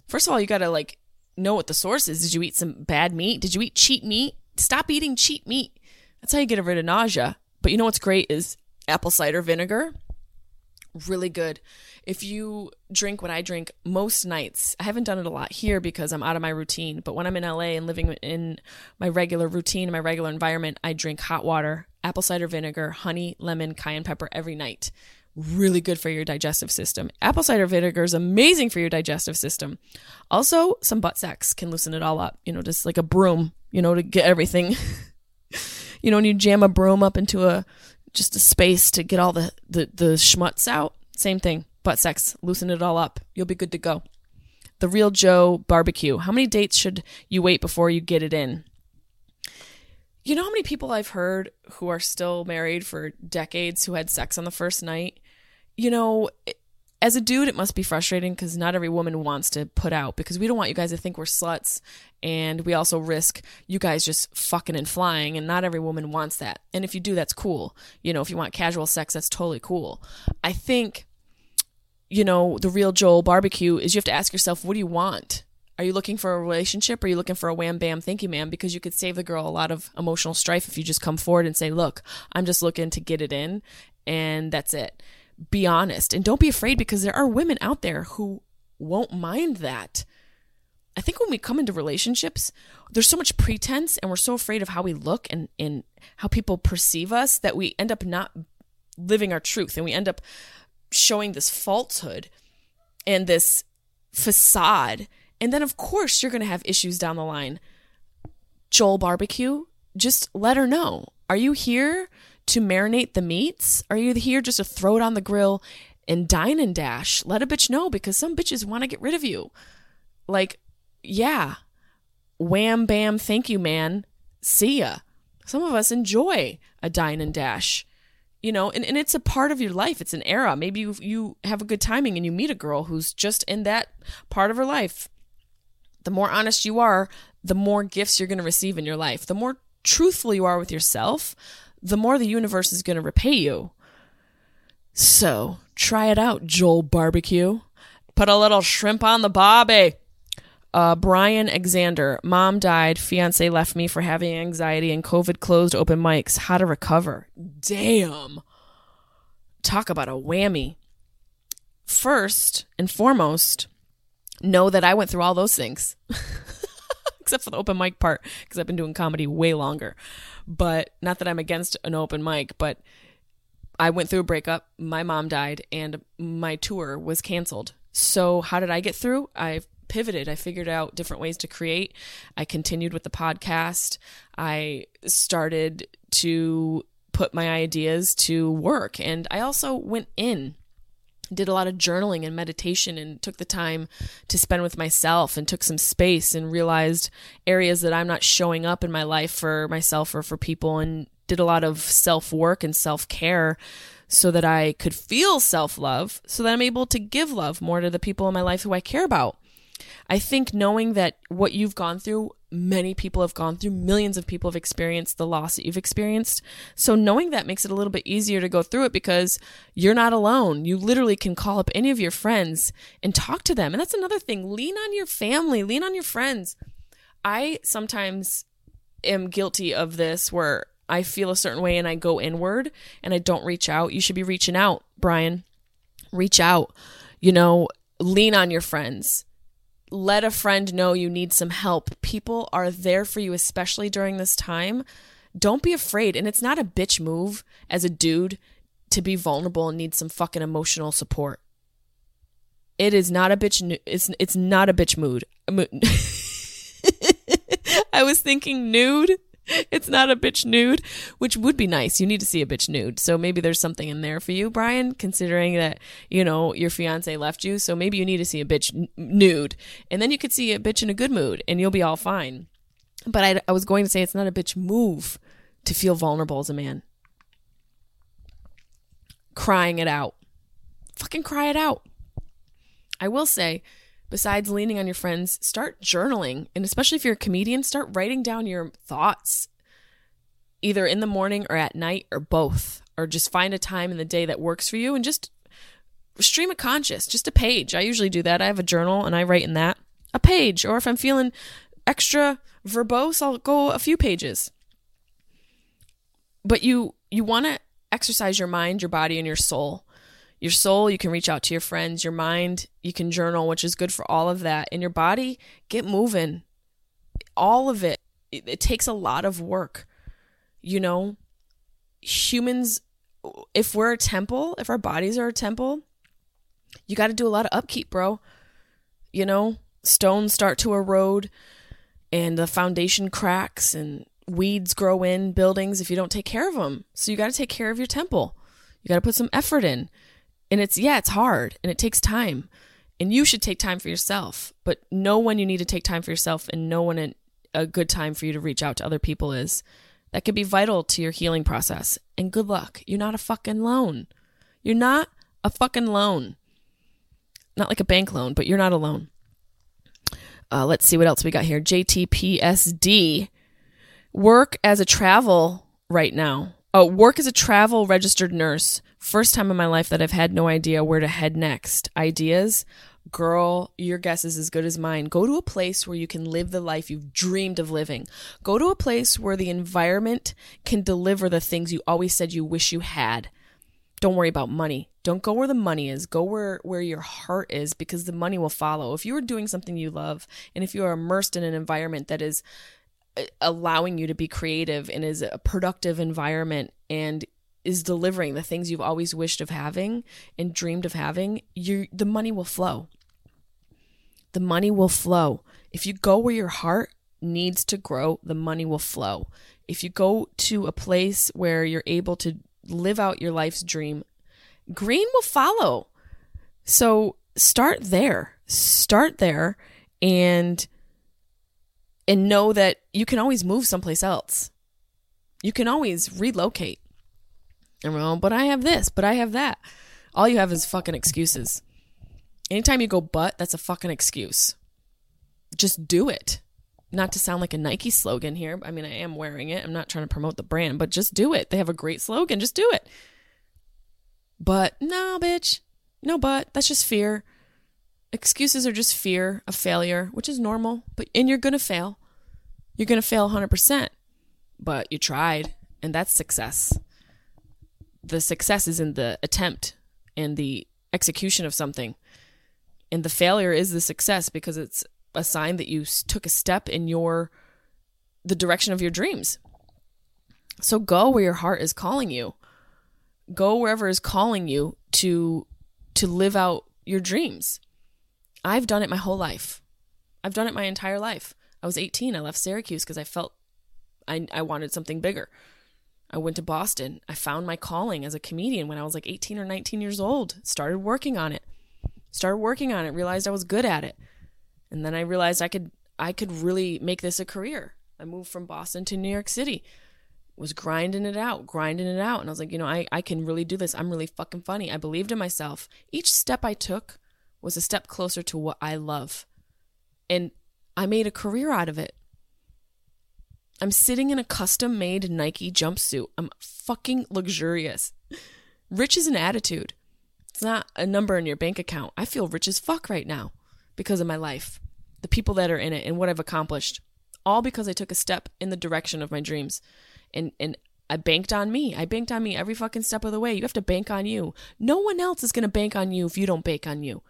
First of all, you got to like know what the source is. Did you eat some bad meat? Did you eat cheap meat? Stop eating cheap meat. That's how you get rid of nausea. But you know what's great is apple cider vinegar. Really good. If you drink what I drink most nights, I haven't done it a lot here because I'm out of my routine, but when I'm in L A and living in my regular routine, my regular environment, I drink hot water, apple cider vinegar, honey, lemon, cayenne pepper every night. Really good for your digestive system. Apple cider vinegar is amazing for your digestive system. Also, some butt sacks can loosen it all up, you know, just like a broom, you know, to get everything. You know, when you jam a broom up into a just a space to get all the, the, the schmutz out, same thing, butt sacks, loosen it all up. You'll be good to go. The Real Joe Barbecue. How many dates should you wait before you get it in? You know how many people I've heard who are still married for decades who had sex on the first night? You know, as a dude, it must be frustrating because not every woman wants to put out, because we don't want you guys to think we're sluts, and we also risk you guys just fucking and flying, and not every woman wants that. And if you do, that's cool. You know, if you want casual sex, that's totally cool. I think, you know, the real Joel barbecue is you have to ask yourself, what do you want? Are you looking for a relationship, or are you looking for a wham, bam, thank you, ma'am? Because you could save the girl a lot of emotional strife if you just come forward and say, look, I'm just looking to get it in, and that's it. Be honest, and don't be afraid, because there are women out there who won't mind that. I think when we come into relationships, there's so much pretense, and we're so afraid of how we look and, and how people perceive us, that we end up not living our truth, and we end up showing this falsehood and this facade. And then, of course, you're going to have issues down the line. Joel Barbecue, just let her know. Are you here to marinate the meats? Are you here just to throw it on the grill and dine and dash? Let a bitch know, because some bitches want to get rid of you. Like, yeah, wham, bam, thank you, man. See ya. Some of us enjoy a dine and dash. You know, and, and it's a part of your life. It's an era. Maybe you you have a good timing and you meet a girl who's just in that part of her life. The more honest you are, the more gifts you're going to receive in your life. The more truthful you are with yourself, the more the universe is going to repay you. So try it out, Joel Barbecue. Put a little shrimp on the bobby. Uh, Brian Alexander. Mom died. Fiance left me for having anxiety, and COVID closed open mics. How to recover. Damn. Talk about a whammy. First and foremost, know that I went through all those things except for the open mic part, because I've been doing comedy way longer. But not that I'm against an open mic, but I went through a breakup, my mom died, and my tour was canceled. So how did I get through? I pivoted. I figured out different ways to create. I continued with the podcast. I started to put my ideas to work, and I also went in. Did a lot of journaling and meditation, and took the time to spend with myself, and took some space, and realized areas that I'm not showing up in my life for myself or for people, and did a lot of self-work and self-care so that I could feel self-love, so that I'm able to give love more to the people in my life who I care about. I think knowing that what you've gone through, many people have gone through, millions of people have experienced the loss that you've experienced. So knowing that makes it a little bit easier to go through it, because you're not alone. You literally can call up any of your friends and talk to them. And that's another thing. Lean on your family. Lean on your friends. I sometimes am guilty of this, where I feel a certain way and I go inward and I don't reach out. You should be reaching out, Brian. Reach out. You know, lean on your friends. Let a friend know you need some help. People are there for you, especially during this time. Don't be afraid. And it's not a bitch move as a dude to be vulnerable and need some fucking emotional support. It is not a bitch. It's it's not a bitch mood. I was thinking nude. It's not a bitch nude, which would be nice. You need to see a bitch nude. So maybe there's something in there for you, Brian, considering that, you know, your fiance left you. So maybe you need to see a bitch n- nude. And then you could see a bitch in a good mood and you'll be all fine. But I, I was going to say it's not a bitch move to feel vulnerable as a man. Crying it out. Fucking cry it out. I will say, besides leaning on your friends, start journaling. And especially if you're a comedian, start writing down your thoughts, either in the morning or at night or both, or just find a time in the day that works for you and just stream it conscious, just a page. I usually do that. I have a journal and I write in that a page, or if I'm feeling extra verbose, I'll go a few pages. But you, you want to exercise your mind, your body, and your soul. Your soul, you can reach out to your friends. Your mind, you can journal, which is good for all of that. And your body, get moving. All of it. It, it takes a lot of work. You know, humans, if we're a temple, if our bodies are a temple, you got to do a lot of upkeep, bro. You know, stones start to erode and the foundation cracks and weeds grow in buildings if you don't take care of them. So you got to take care of your temple. You got to put some effort in. And it's, yeah, it's hard and it takes time, and you should take time for yourself, but know when you need to take time for yourself and know when a, a good time for you to reach out to other people is. that could be vital to your healing process. And good luck. You're not a fucking loan. You're not a fucking loan. Not like a bank loan, but you're not alone. Uh, let's see what else we got here. J T P S D. Work as a travel right now. Oh, work as a travel registered nurse. First time in my life that I've had no idea where to head next. Ideas? Girl, your guess is as good as mine. Go to a place where you can live the life you've dreamed of living. Go to a place where the environment can deliver the things you always said you wish you had. Don't worry about money. Don't go where the money is. Go where, where your heart is, because the money will follow. If you are doing something you love, and if you are immersed in an environment that is allowing you to be creative and is a productive environment and is delivering the things you've always wished of having and dreamed of having, you the money will flow. The money will flow. If you go where your heart needs to grow, the money will flow. If you go to a place where you're able to live out your life's dream, green will follow. So start there. Start there and and know that you can always move someplace else. You can always relocate. And well, but I have this, but I have that. All you have is fucking excuses. Anytime you go but, that's a fucking excuse. Just do it. Not to sound like a Nike slogan here. I mean, I am wearing it. I'm not trying to promote the brand, but just do it. They have a great slogan. Just do it. But no, bitch. No, but that's just fear. Excuses are just fear of failure, which is normal. But and you're going to fail. You're going to fail one hundred percent. But you tried, and that's success. The success is in the attempt and the execution of something. And the failure is the success, because it's a sign that you took a step in your the direction of your dreams. So go where your heart is calling you. Go wherever is calling you to to live out your dreams. I've done it my whole life. I've done it my entire life. I was eighteen. I left Syracuse because I felt I I wanted something bigger. I went to Boston. I found my calling as a comedian when I was like eighteen or nineteen years old. Started working on it. Started working on it. Realized I was good at it. And then I realized I could I could really make this a career. I moved from Boston to New York City. Was grinding it out, grinding it out. And I was like, you know, I, I can really do this. I'm really fucking funny. I believed in myself. Each step I took was a step closer to what I love. And I made a career out of it. I'm sitting in a custom-made Nike jumpsuit. I'm fucking luxurious. Rich is an attitude. It's not a number in your bank account. I feel rich as fuck right now because of my life, the people that are in it, and what I've accomplished. All because I took a step in the direction of my dreams. And and I banked on me. I banked on me every fucking step of the way. You have to bank on you. No one else is going to bank on you if you don't bank on you.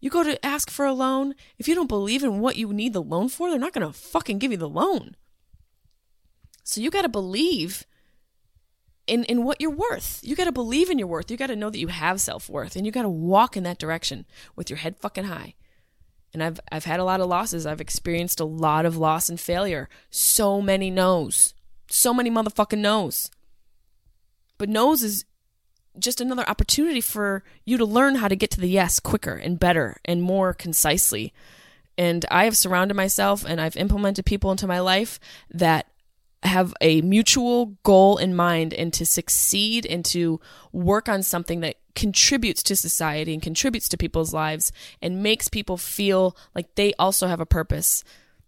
You go to ask for a loan. If you don't believe in what you need the loan for, they're not going to fucking give you the loan. So you got to believe in, in what you're worth. You got to believe in your worth. You got to know that you have self-worth, and you got to walk in that direction with your head fucking high. And I've I've had a lot of losses. I've experienced a lot of loss and failure. So many no's. So many motherfucking no's. But no's is just another opportunity for you to learn how to get to the yes quicker and better and more concisely. And I have surrounded myself and I've implemented people into my life that have a mutual goal in mind, and to succeed and to work on something that contributes to society and contributes to people's lives and makes people feel like they also have a purpose.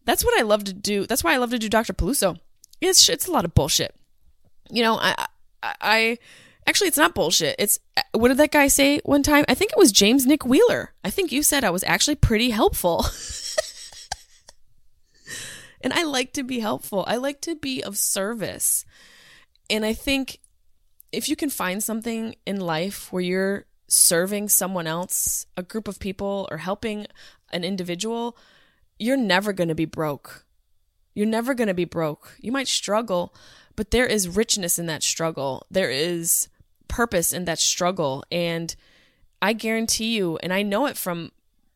That's what I love to do. That's why I love to do Doctor Peluso. It's it's a lot of bullshit. You know, I, I, I actually, it's not bullshit. It's, what did that guy say one time? I think it was James Nick Wheeler. I think you said I was actually pretty helpful. And I like to be helpful. I like to be of service. And I think if you can find something in life where you're serving someone else, a group of people, or helping an individual, you're never going to be broke. You're never going to be broke. You might struggle, but there is richness in that struggle. There is purpose in that struggle. And I guarantee you, and I know it from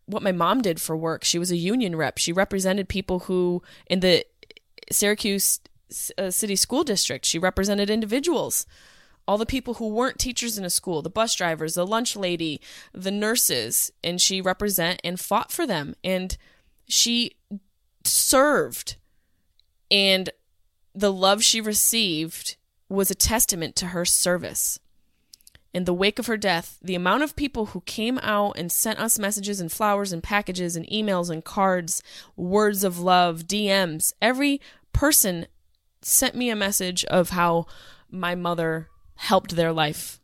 what my mom did for work. She was a union rep. She represented people who, in the Syracuse uh, City School District, she represented individuals. All the people who weren't teachers in a school, the bus drivers, the lunch lady, the nurses, and she represent and fought for them. And she served. And the love she received was a testament to her service. In the wake of her death, the amount of people who came out and sent us messages and flowers and packages and emails and cards, words of love, D Ms, every person sent me a message of how my mother helped their life.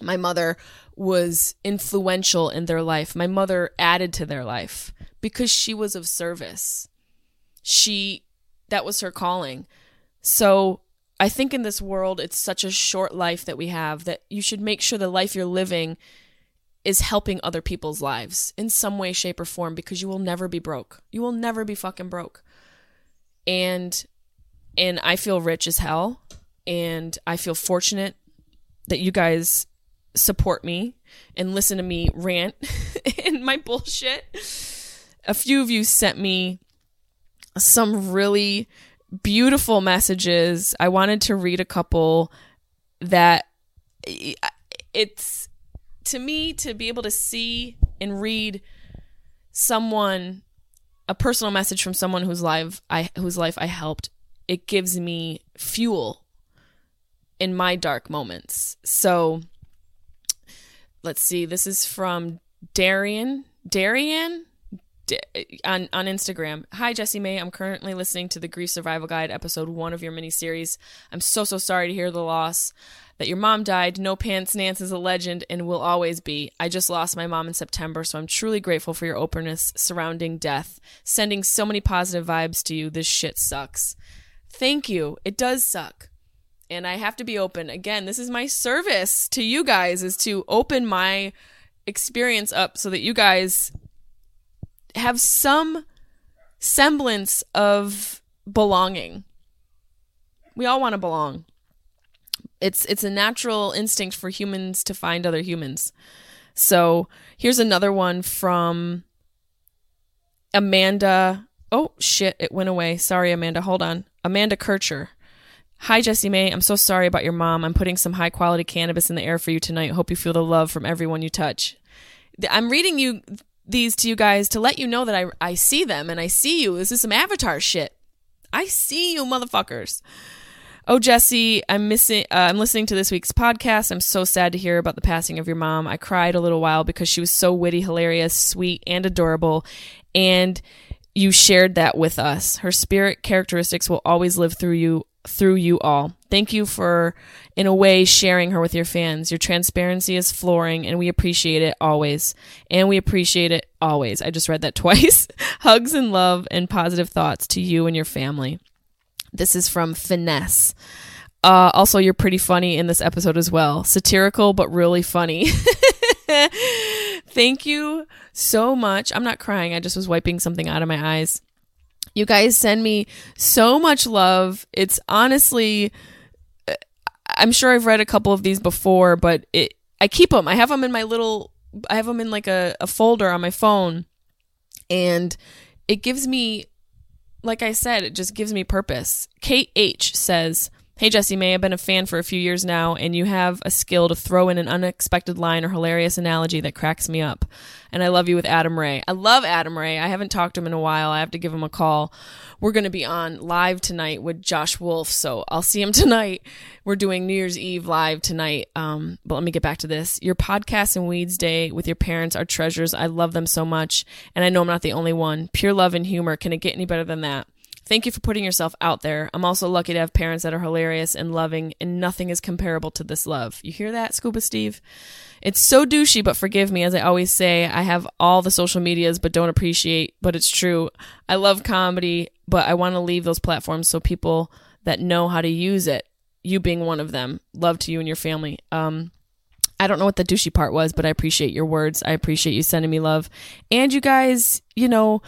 My mother was influential in their life. My mother added to their life because she was of service. She, that was her calling. So I think in this world, it's such a short life that we have that you should make sure the life you're living is helping other people's lives in some way, shape, or form, because you will never be broke. You will never be fucking broke. And and I feel rich as hell, and I feel fortunate that you guys support me and listen to me rant and my bullshit. A few of you sent me some really beautiful messages. I wanted to read a couple that it's, to me, to be able to see and read someone, a personal message from someone whose life I, whose life I helped, it gives me fuel in my dark moments. So let's see. This is from Darian. Darian? On, on Instagram. Hi, Jessie Mae. I'm currently listening to the Grief Survival Guide, episode one of your mini-series. I'm so, so sorry to hear the loss that your mom died. No Pants Nance is a legend and will always be. I just lost my mom in September, so I'm truly grateful for your openness surrounding death. Sending so many positive vibes to you. This shit sucks. Thank you. It does suck. And I have to be open. Again, this is my service to you guys, is to open my experience up so that you guys have some semblance of belonging. We all want to belong. It's it's a natural instinct for humans to find other humans. So here's another one from Amanda. Oh, shit, it went away. Sorry, Amanda. Hold on. Amanda Kircher. Hi, Jessie Mae. I'm so sorry about your mom. I'm putting some high-quality cannabis in the air for you tonight. Hope you feel the love from everyone you touch. I'm reading you these to you guys to let you know that I I see them and I see you. This is some Avatar shit. I see you, motherfuckers. Oh, Jessie, I'm missing. Uh, I'm listening to this week's podcast. I'm so sad to hear about the passing of your mom. I cried a little while because she was so witty, hilarious, sweet, and adorable, and you shared that with us. Her spirit characteristics will always live through you, through you all. Thank you for, in a way, sharing her with your fans. Your transparency is flooring, and we appreciate it always. And we appreciate it always. I just read that twice. Hugs and love and positive thoughts to you and your family. This is from Finesse. Uh, also, you're pretty funny in this episode as well. Satirical, but really funny. Thank you so much. I'm not crying. I just was wiping something out of my eyes. You guys send me so much love. It's honestly, I'm sure I've read a couple of these before, but it, I keep them. I have them in my little, I have them in like a, a folder on my phone. And it gives me, like I said, it just gives me purpose. Kate H says, hey, Jessie Mae, I've been a fan for a few years now, and you have a skill to throw in an unexpected line or hilarious analogy that cracks me up. And I love you with Adam Ray. I love Adam Ray. I haven't talked to him in a while. I have to give him a call. We're going to be on live tonight with Josh Wolf, so I'll see him tonight. We're doing New Year's Eve live tonight. Um, but let me get back to this. Your podcast and Weeds Day with your parents are treasures. I love them so much, and I know I'm not the only one. Pure love and humor. Can it get any better than that? Thank you for putting yourself out there. I'm also lucky to have parents that are hilarious and loving, and nothing is comparable to this love. You hear that, Scuba Steve? It's so douchey, but forgive me. As I always say, I have all the social medias, but don't appreciate, but it's true. I love comedy, but I want to leave those platforms so people that know how to use it, you being one of them. Love to you and your family. Um, I don't know what the douchey part was, but I appreciate your words. I appreciate you sending me love. And you guys, you know,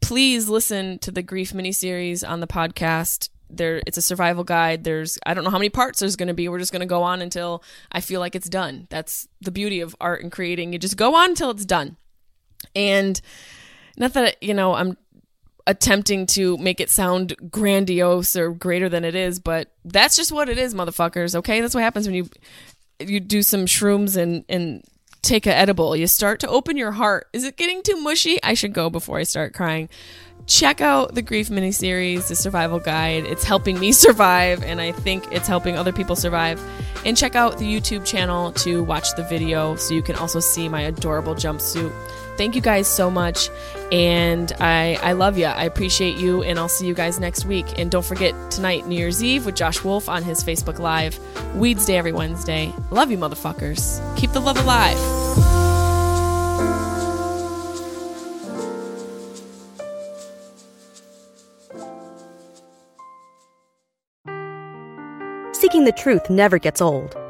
please listen to the grief miniseries on the podcast. There, it's a survival guide. There's, I don't know how many parts there's going to be. We're just going to go on until I feel like it's done. That's the beauty of art and creating. You just go on until it's done. And not that, you know, I'm attempting to make it sound grandiose or greater than it is, but that's just what it is, motherfuckers. Okay, that's what happens when you you do some shrooms and and. Take an edible. You start to open your heart. Is it getting too mushy? I should go before I start crying. check out the Grief miniseries, the survival guide. It's helping me survive, and I think it's helping other people survive. And check out the YouTube channel to watch the video so you can also see my adorable jumpsuit. Thank you guys so much, and I, I love you. I appreciate you, and I'll see you guys next week. And don't forget, tonight, New Year's Eve, with Josh Wolf on his Facebook Live. Weeds Day every Wednesday. Love you, motherfuckers. Keep the love alive. Seeking the truth never gets old.